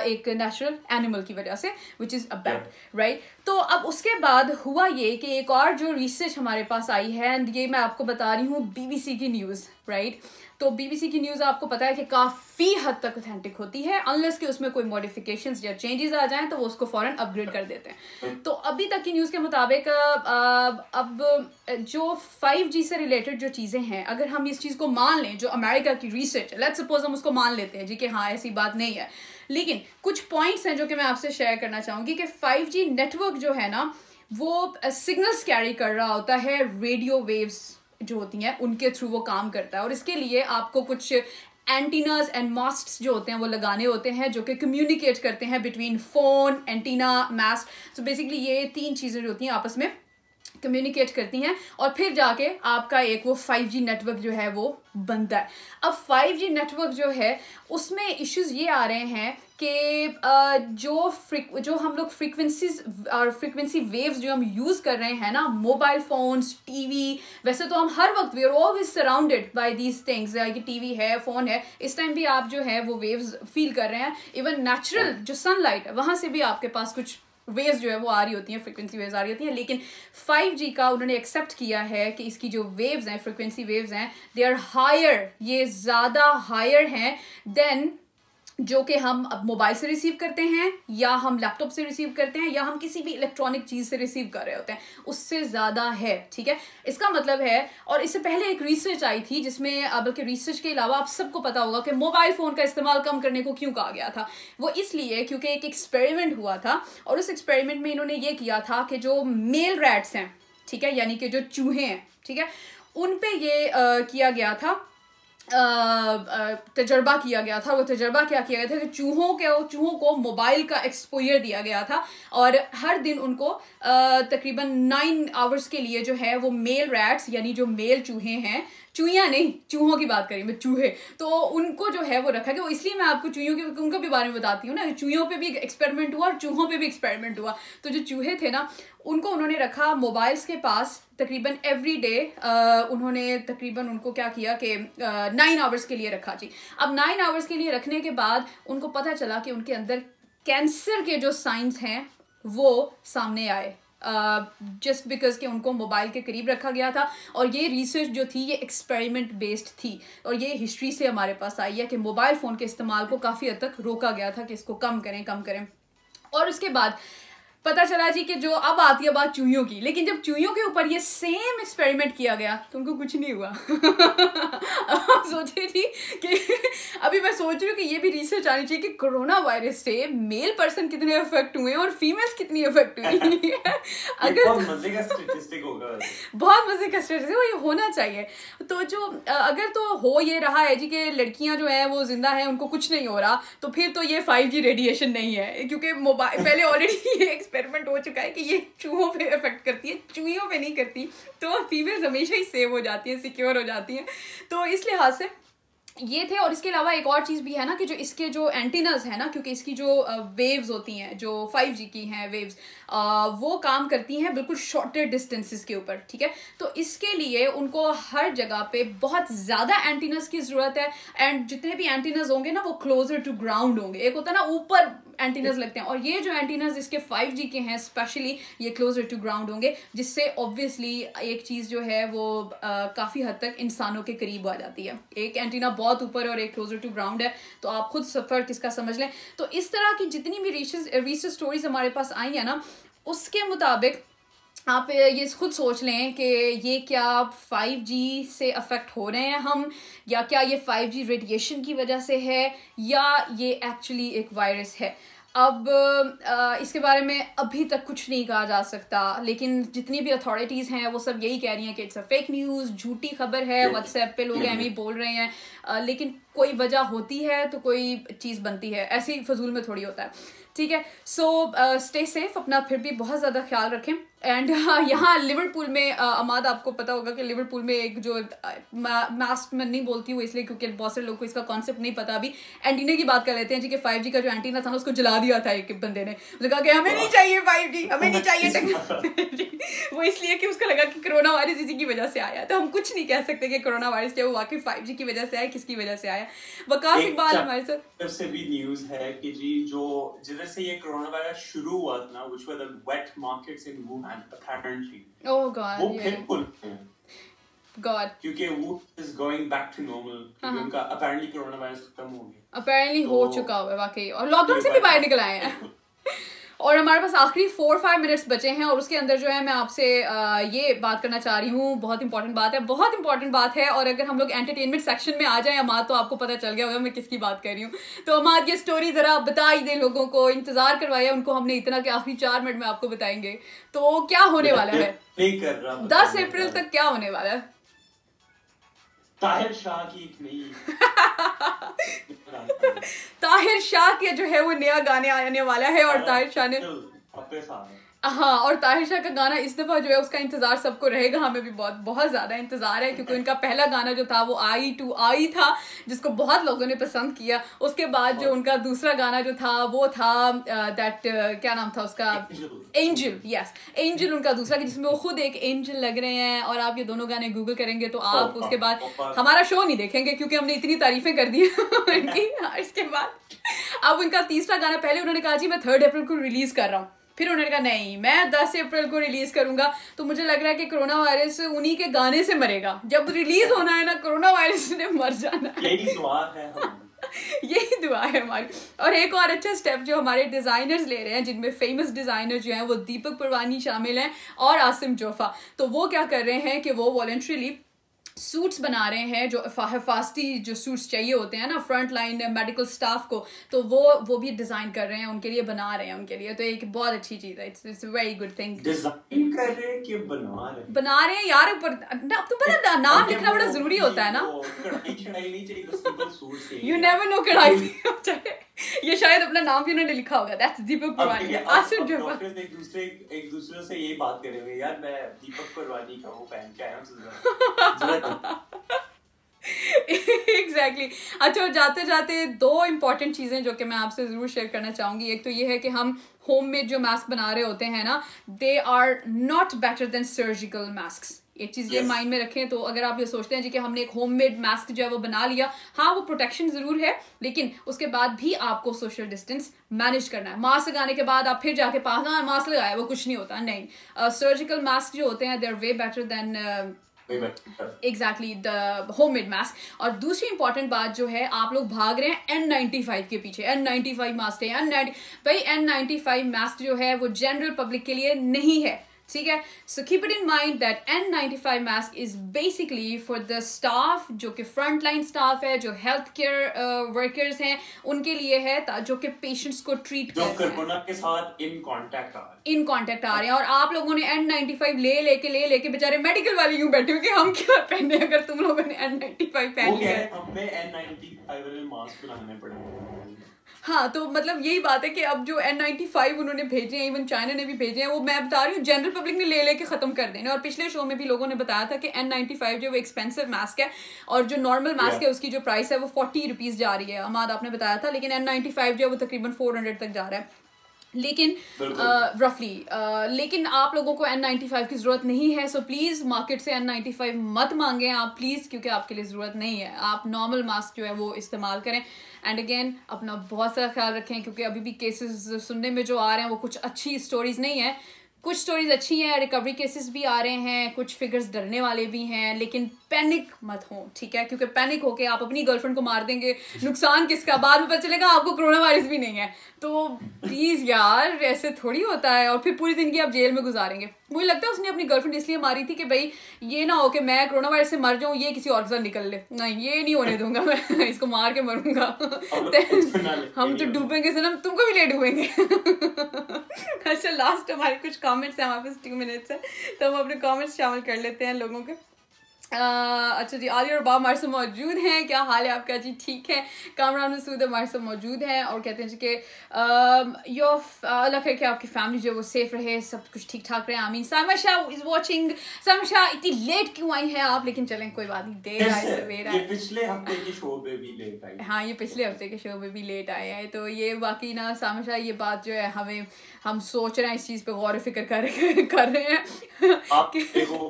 ایک نیچرل اینیمل کی وجہ سے, وچ از اے بیٹ, رائٹ. تو اب اس کے بعد ہوا یہ کہ ایک اور جو ریسرچ ہمارے پاس آئی ہے, یہ میں آپ کو بتا رہی ہوں بی بی سی کی نیوز, رائٹ. تو بی بی سی کی نیوز آپ کو پتہ ہے کہ کافی حد تک اتھینٹک ہوتی ہے, انلیس کہ اس میں کوئی ماڈیفیکیشنز یا چینجز آ جائیں تو وہ اس کو فوراً اپ گریڈ کر دیتے ہیں. تو ابھی تک کی نیوز کے مطابق اب جو 5G سے ریلیٹڈ جو چیزیں ہیں, اگر ہم اس چیز کو مان لیں جو امریکہ کی ریسرچ ہے, لیٹ سپوز ہم اس کو مان لیتے ہیں جی کہ ہاں ایسی بات نہیں ہے, لیکن کچھ پوائنٹس ہیں جو کہ میں آپ سے شیئر کرنا چاہوں گی, کہ 5G نیٹ ورک جو ہے نا وہ سگنلس کیری کر رہا ہوتا ہے, ریڈیو ویوز جو ہوتی ہیں ان کے تھرو وہ کام کرتا ہے, اور اس کے لیے آپ کو کچھ اینٹیناز اینڈ ماسٹس جو ہوتے ہیں وہ لگانے ہوتے ہیں, جو کہ کمیونیکیٹ کرتے ہیں between phone, antenna, mast. So basically یہ 3 چیزیں جو ہوتی ہیں آپس میں کمیونیکیٹ کرتی ہیں, اور پھر جا کے آپ کا ایک وہ 5G نیٹ ورک جو ہے وہ بنتا ہے. اب 5G نیٹ ورک جو ہے اس میں ایشوز یہ آ رہے ہیں کہ جو ہم لوگ فریکوینسیز اور فریکوینسی ویوز جو ہم یوز کر رہے ہیں نا, موبائل فونس, ٹی وی, ویسے تو ہم ہر وقت we are always surrounded by these things, کہ ٹی وی ہے, فون ہے, اس ٹائم بھی آپ جو ہے وہ ویوز فیل کر رہے ہیں. ایون نیچرل جو سن لائٹ ہے وہاں سے بھی آپ کے پاس کچھ ویوز جو ہے وہ آ رہی ہوتی ہیں, فریکوینسی ویوز آ رہی ہوتی ہیں. لیکن 5G کا انہوں نے ایکسیپٹ کیا ہے کہ اس کی جو ویوز ہیں, فریکوینسی ویوز ہیں, دے آر ہائر, یہ زیادہ ہائر ہیں دین جو کہ ہم اب موبائل سے ریسیو کرتے ہیں, یا ہم لیپ ٹاپ سے ریسیو کرتے ہیں, یا ہم کسی بھی الیکٹرانک چیز سے ریسیو کر رہے ہوتے ہیں, اس سے زیادہ ہے. ٹھیک ہے, اس کا مطلب ہے. اور اس سے پہلے ایک ریسرچ آئی تھی جس میں, بلکہ ریسرچ کے علاوہ آپ سب کو پتہ ہوگا کہ موبائل فون کا استعمال کم کرنے کو کیوں کہا گیا تھا, وہ اس لیے کیونکہ ایک ایکسپیریمنٹ ہوا تھا, اور اس ایکسپیریمنٹ میں انہوں نے یہ کیا تھا کہ جو میل ریٹس ہیں, ٹھیک ہے, یعنی کہ جو چوہے ہیں, ٹھیک ہے, ان پہ یہ کیا گیا تھا, تجربہ کیا گیا تھا. وہ تجربہ کیا کیا گیا تھا کہ چوہوں کو موبائل کا ایکسپوجر دیا گیا تھا, اور ہر دن ان کو تقریباً 9 آورس کے لیے جو ہے وہ میل ریٹس, یعنی جو میل چوہے ہیں, چوہیاں نہیں, چوہوں کی بات کریں میں, چوہے, تو ان کو جو ہے وہ رکھا گیا. اس لیے میں آپ کو چوہیوں کے ان کے بھی بارے میں بتاتی ہوں نا, چوہیوں پہ بھی ایکسپیریمنٹ ہوا اور چوہوں پہ بھی ایکسپیریمنٹ ہوا. تو جو چوہے تھے نا, ان کو انہوں نے رکھا موبائلس کے پاس تقریباً ایوری ڈے, انہوں نے تقریباً ان کو کیا کیا کہ 9 آورس کے لیے رکھا. جی, اب 9 آورس کے لیے رکھنے کے بعد ان کو پتہ چلا کہ ان کے اندر کینسر کے جو سائنز ہیں وہ سامنے آئے. جسٹ بیکاز کہ ان کو موبائل کے قریب رکھا گیا تھا. اور یہ ریسرچ جو تھی یہ ایکسپیریمنٹ بیسڈ تھی اور یہ ہسٹری سے ہمارے پاس آئی ہے کہ موبائل فون کے استعمال کو کافی حد تک روکا گیا تھا کہ اس کو کم کریں. اور اس کے بعد پتہ چلا جی کہ جو اب آتی ہے بات چوہیوں کی, لیکن جب چوہیوں کے اوپر یہ سیم ایکسپیریمنٹ کیا گیا تو ان کو کچھ نہیں ہوا. سوچے جی کہ ابھی میں سوچ رہی ہوں کہ یہ بھی ریسرچ آنی چاہیے کہ کرونا وائرس سے میل پرسن کتنے افیکٹ ہوئے اور فیمیلس کتنی افیکٹ ہوئی. اگر بہت مزے کا اسٹیٹسٹک وہ یہ ہونا چاہیے. تو جو اگر تو ہو یہ رہا ہے جی کہ لڑکیاں جو ہیں وہ زندہ ہیں, ان کو کچھ نہیں ہو رہا, تو پھر تو یہ 5G ریڈیشن نہیں ہے, کیونکہ موبائل پہلے آلریڈی یہ ایکسپیریمنٹ ہو چکا ہے کہ یہ چوہوں پہ افیکٹ کرتی ہے, چوہیوں پہ نہیں کرتی. تو فیمیلز ہمیشہ ہی سیو ہو جاتی ہیں, سیکیور ہو جاتی ہیں. تو اس لحاظ سے یہ تھے. اور اس کے علاوہ ایک اور چیز بھی ہے نا کہ جو اس کے جو اینٹیناز ہیں نا, کیونکہ اس کی جو ویوز ہوتی ہیں جو 5G کی ہیں ویوز, وہ کام کرتی ہیں بالکل شارٹر ڈسٹینسز کے اوپر, ٹھیک ہے. تو اس کے لیے ان کو ہر جگہ پہ بہت زیادہ اینٹیناز کی ضرورت ہے, اینڈ جتنے بھی اینٹیناز ہوں گے نا وہ کلوزر ٹو گراؤنڈ ہوں گے. ایک ہوتا ہے نا اوپر اینٹیناز لگتے ہیں, اور یہ جو اینٹیناز اس کے 5G کے ہیں اسپیشلی یہ کلوزر ٹو گراؤنڈ ہوں گے, جس سے اوبویسلی ایک چیز جو ہے وہ کافی حد تک انسانوں کے قریب آ جاتی ہے. ایک اینٹینا بہت اوپر اور ایک کلوزر ٹو گراؤنڈ ہے, تو آپ خود سفر کس کا سمجھ لیں. تو اس طرح کی جتنی بھی ریسرچ اسٹوریز ہمارے پاس آئی ہیں نا, اس کے مطابق آپ یہ خود سوچ لیں کہ یہ کیا 5G سے افیکٹ ہو رہے ہیں ہم, یا کیا یہ 5G ریڈیشن کی وجہ سے ہے, یا یہ ایکچولی ایک وائرس ہے. اب اس کے بارے میں ابھی تک کچھ نہیں کہا جا سکتا, لیکن جتنی بھی اتھارٹیز ہیں وہ سب یہی کہہ رہی ہیں کہ اٹس اے فیک نیوز, جھوٹی خبر ہے, واٹس ایپ پہ لوگ ایم ہی بول رہے ہیں. لیکن کوئی وجہ ہوتی ہے تو کوئی چیز بنتی ہے, ایسے ہی فضول میں تھوڑی ہوتا ہے, ٹھیک ہے. سو اسٹے سیف, اپنا پھر بھی بہت زیادہ خیال رکھیں. اینڈ یہاں لیورپول میں عماد آپ کو پتا ہوگا کہ لیورپول میں ایک جو ماسک میں نہیں بولتی ہوں اس لیے کیونکہ بہت سے لوگوں کو اس کا کانسیپٹ نہیں پتا, ابھی اینٹینا کی بات کر لیتے ہیں جی کہ 5G کا جو اینٹینا تھا نا اس کو جلا دیا تھا ایک بندے نے, کہا کہ ہمیں نہیں چاہیے 5G, ہمیں نہیں چاہیے. وہ اس لیے کہ اس کو لگا کہ کرونا وائرس اسی کی وجہ سے آیا, تو ہم کچھ نہیں کہہ سکتے کہ کرونا وائرس کیا وہ واقعی 5G کی وجہ سے آیا, کس کی وجہ سے آیا. وقاص اقبال ہمارے ساتھ. طرف سے بھی نیوز ہے کہ جی جو جدھر سے یہ کرونا وائرس شروع ہوا تھا نا, which were the wet markets in Wuhan. اور ہمارے پاس آخری 4-5 منٹس بچے ہیں, اور اس کے اندر جو ہے میں آپ سے یہ بات کرنا چاہ رہی ہوں, بہت امپورٹنٹ بات ہے. اور اگر ہم لوگ انٹرٹینمنٹ سیکشن میں آ جائیں عماد, تو آپ کو پتہ چل گیا ہوگا میں کس کی بات کر رہی ہوں. تو عماد یہ اسٹوری ذرا بتا ہی دیں, لوگوں کو انتظار کروایا ان کو ہم نے اتنا کہ آخری 4 منٹ میں آپ کو بتائیں گے. تو کیا ہونے والا ہے 10 اپریل تک, کیا ہونے والا ہے؟ طاہر شاہ کی ایک نئی طاہر شاہ کے جو ہے وہ نیا گانے آنے والا ہے, اور طاہر شاہ نے ہاں, اور طاہر شاہ کا گانا اس دفعہ جو ہے اس کا انتظار سب کو رہے گا, ہمیں بھی بہت زیادہ انتظار ہے, کیونکہ ان کا پہلا گانا جو تھا وہ آئی ٹو آئی تھا, جس کو بہت لوگوں نے پسند کیا. اس کے بعد جو ان کا دوسرا گانا جو تھا وہ تھا دیٹ کیا نام تھا اس کا, اینجل. یس, اینجل ان کا دوسرا, جس میں وہ خود ایک اینجل لگ رہے ہیں. اور آپ یہ دونوں گانے گوگل کریں گے تو آپ اس کے بعد ہمارا شو نہیں دیکھیں گے, کیونکہ ہم نے اتنی تعریفیں کر دی ان کی. اس کے بعد اب ان کا تیسرا گانا, پہلے انہوں نے کہا جی میں 3 اپریل کو ریلیز کر رہا ہوں, پھر انہوں نے کہا نہیں میں 10 اپریل کو ریلیز کروں گا. تو مجھے لگ رہا ہے کہ کرونا وائرس انہی کے گانے سے مرے گا, جب ریلیز ہونا ہے نا کرونا وائرس نے مر جانا ہے. یہی دعا ہے ہماری. اور ایک اور اچھا اسٹیپ جو ہمارے ڈیزائنرز لے رہے ہیں, جن میں فیمس ڈیزائنر جو ہیں وہ دیپک پروانی شامل ہیں اور عاصم جوفا, تو وہ کیا کر رہے ہیں کہ وہ والنٹریلی سوٹس بنا رہے ہیں, جو حفاظتی جو سوٹس چاہیے ہوتے ہیں نا فرنٹ لائن میڈیکل سٹاف کو, تو وہ بھی ڈیزائن کر رہے ہیں ان کے لیے, بنا رہے ہیں ان کے لیے. تو ایک بہت اچھی چیز ہے, it's a very good thing. Design کر رہے ہیں کہ بنا رہے ہیں یار, اوپر تو بڑا نام لکھنا بڑا ضروری ہوتا ہے نا, کڑھائی نہیں چاہیے بس سمپل سوٹ چاہیے, یو نیور نو کڑھائی نہیں چاہیے. یہ شاید اپنا نام بھی انہوں نے لکھا ہوگا, دیٹس دیپک پروانی. آصف جو ایک دوسرے سے یہ بات کرے ہوئے, یار میں دیپک پروانی کا وہ فین کیا ہے. ایگزیکٹلی. اچھا, جاتے جاتے 2 امپورٹنٹ چیزیں جو کہ میں آپ سے ضرور شیئر کرنا چاہوں گی. ایک تو یہ ہے کہ ہم ہوم میڈ جو ماسک بنا رہے ہوتے ہیں نا, they are not better than surgical masks. ایک چیز یہ مائنڈ میں رکھیں. تو اگر آپ یہ سوچتے ہیں جی کہ ہم نے ایک ہوم میڈ ماسک جو ہے وہ بنا لیا, ہاں وہ پروٹیکشن ضرور ہے, لیکن اس کے بعد بھی آپ کو سوشل ڈسٹینس مینیج کرنا ہے. ماسک لگانے کے بعد آپ پھر جا کے پاس ماسک لگایا وہ کچھ نہیں ہوتا, نہیں. سرجیکل ماسک جو ہوتے ہیں they are way better than exactly the home made mask. اور دوسری امپورٹنٹ بات جو ہے, آپ لوگ بھاگ رہے ہیں N95 کے پیچھے. N95 ماسک ہے, بھائی N95 ماسک جو ہے وہ جنرل پبلک کے لیے نہیں ہے, ٹھیک ہے. So keep it in mind that N95 mask is basically for the staff جو کہ فرنٹ لائن اسٹاف ہے, جو ہیلتھ کیئر ورکرز ہیں ان کے لیے ہے, جو کہ پیشنٹس کو ٹریٹ کرتے ہیں, کورونا کے ساتھ ان کانٹیکٹ آ رہے ہیں. اور آپ لوگوں نے N95 لے کے بیچارے میڈیکل والے یوں بیٹھے ہوئے کہ ہم کیا پہنے, اگر تم لوگوں نے N95 پہنے ہے ہمیں N95 والے ماسک پہننے پڑیں. ہاں تو مطلب یہی بات ہے کہ اب جو N95 انہوں نے بھیجے ہیں, ایون چائنا نے بھی بھیجے ہیں, وہ میں بتا رہی ہوں جنرل پبلک نے لے کے ختم کر دینے. اور پچھلے شو میں بھی لوگوں نے بتایا تھا کہ N95 جو وہ ایکسپینسو ماسک ہے, اور جو نارمل ماسک ہے اس کی جو پرائس ہے وہ 40 روپیز جا رہی ہے, اماد آپ نے بتایا تھا, لیکن N95 جو ہے وہ تقریباً 400 تک جا رہا ہے لیکن رفلی. لیکن آپ لوگوں کو N95 کی ضرورت نہیں ہے, سو پلیز مارکیٹ سے N95 مت مانگیں آپ پلیز, کیونکہ آپ کے لیے ضرورت نہیں ہے. آپ نارمل ماسک جو ہے وہ استعمال کریں. اینڈ اگین اپنا بہت سارا خیال رکھیں, کیونکہ ابھی بھی کیسز سننے میں جو آ رہے ہیں وہ کچھ اچھی اسٹوریز نہیں ہیں. کچھ اسٹوریز اچھی ہیں, ریکوری کیسز بھی آ رہے ہیں, کچھ فگرز ڈرنے والے بھی ہیں, لیکن پینک مت ہوں, ٹھیک ہے, کیونکہ پینک ہو کے آپ اپنی گرل فرینڈ کو مار دیں گے, نقصان کس کا, بعد میں پتہ چلے گا آپ کو کرونا وائرس بھی نہیں ہے. تو پلیز یار ایسے تھوڑی ہوتا ہے, اور پھر پوری زندگی آپ جیل میں گزاریں گے. مجھے لگتا ہے اس نے اپنی گرل فرینڈ اس لیے ماری تھی کہ بھائی یہ نہ ہو کہ میں کرونا وائرس سے مر جاؤں, یہ کسی اور کے ساتھ نکل لے, نہیں یہ نہیں ہونے دوں گا, میں اس کو مار کے مروں گا, ہم تو ڈوبیں گے سنم, تم کو بھی لے ڈوبیں گے. اچھا لاسٹ ہمارے کچھ کامنٹس ہیں, ہمارے پاس 2 منٹس ہیں, تو ہم اپنے کامنٹس شامل کر لیتے ہیں لوگوں کے. اچھا جی, عالیہ اور باب ہمارے سے موجود ہیں, کیا حال ہے آپ کا جی, ٹھیک ہے. کامران مسعود ہمارے سے موجود ہیں اور کہتے ہیں جی کہ اللہ خیر کہ آپ کی فیملی جو وہ سیف رہے, سب کچھ ٹھیک ٹھاک رہے, آمین. Saima Shah is watching. سائمہ شاہ اتنی لیٹ کیوں آئی ہیں آپ, لیکن چلیں کوئی بات نہیں, دیر آئے سویرا. یہ پچھلے ہفتے کے شو پہ بھی لیٹ آئے ہیں, تو یہ باقی نا سائمہ شاہ یہ بات جو ہے ہمیں, ہم سوچ رہے ہیں اس چیز پہ, غور و فکر کر رہے ہیں.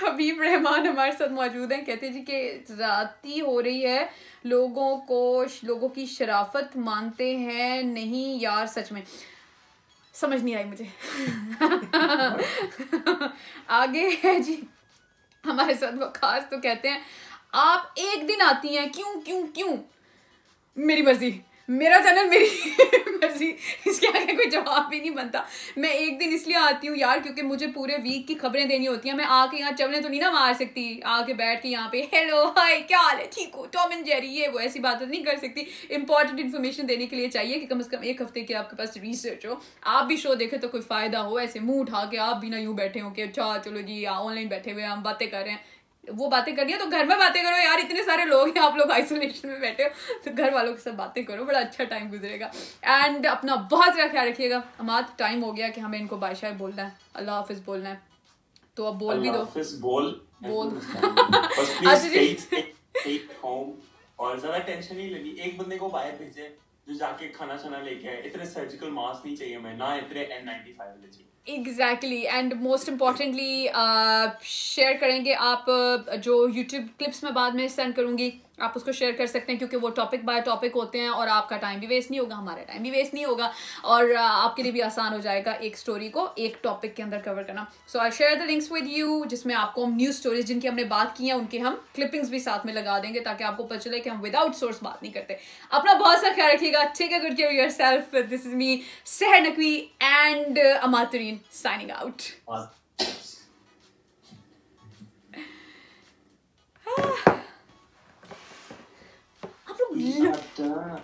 حبیب رحمان ہمارے ساتھ موجود ہیں, کہتے جی کہ ذاتی ہو رہی ہے, لوگوں کی شرافت مانتے ہیں نہیں یار, سچ میں سمجھ نہیں آئی مجھے. آگے ہے جی ہمارے ساتھ وقاص, تو کہتے ہیں آپ ایک دن آتی ہیں کیوں کیوں کیوں, میری مرضی, میرا چینل میری مرضی, اس کے آگے کوئی جواب بھی نہیں بنتا. میں ایک دن اس لیے آتی ہوں یار کیونکہ مجھے پورے ویک کی خبریں دینی ہوتی ہیں, میں آ کے یہاں چولیں تو نہیں نا مار سکتی, آ کے بیٹھ کے یہاں پہ ہیلو ہائے کیا حال ہے ٹھیک ہو ٹام اینڈ جیری یہ وہ ایسی باتیں نہیں کر سکتی. امپورٹنٹ انفارمیشن دینے کے لیے چاہیے کہ کم از کم ایک ہفتے کی آپ کے پاس ریسرچ ہو, آپ بھی شو دیکھیں تو کوئی فائدہ ہو, ایسے منہ اٹھا کے آپ بھی نہ یوں بیٹھے ہوں کہ اچھا چلو جی آن لائن بیٹھے ہوئے ہم باتیں کر رہے ہیں. وہ باتیں کرنی ہے تو گھر میں باتیں کرو یار, اتنے سارے لوگ ہیں, آپ لوگ آئسولیشن میں بیٹھے ہو تو گھر والوں کے ساتھ باتیں کرو, بڑا اچھا ٹائم گزرے گا. اینڈ اپنا بہت زیادہ خیال رکھیے گا. اماد ٹائم ہو گیا کہ ہمیں ان کو بائے شائے بولنا ہے, اللہ حافظ بولنا ہے, تو اب بول بھی دو, اور زیادہ ٹینشن نہیں لگی. ایک بندے کو باہر بھیجے جو جا کے کھانا چھانا لے کے آئے, اتنے سرجیکل ماسک نہیں چاہیے ہمیں, نہ اتنے N95 والے چاہیے. Exactly, and most importantly share کریں گے آپ جو یوٹیوب کلپس میں بعد میں سینڈ کروں گی, آپ اس کو شیئر کر سکتے ہیں کیونکہ وہ ٹاپک بائی ٹاپک ہوتے ہیں, اور آپ کا ٹائم بھی ویسٹ نہیں ہوگا, ہمارا ٹائم بھی ویسٹ نہیں ہوگا, اور آپ کے لیے بھی آسان ہو جائے گا ایک اسٹوری کو ایک ٹاپک کے اندر کور کرنا. So I share the links with you, جس میں آپ کو ہم نیوز اسٹوریز جن کی ہم نے بات کی ہیں ان کے ہم کلپنگس بھی ساتھ میں لگا دیں گے, تاکہ آپ کو پتہ چلے کہ ہم ود آؤٹ سورس بات نہیں کرتے. اپنا بہت سا خیال رکھیے گا, take a good care yourself. This is me سحر نقوی and اماترین سائننگ آؤٹ. I'm done.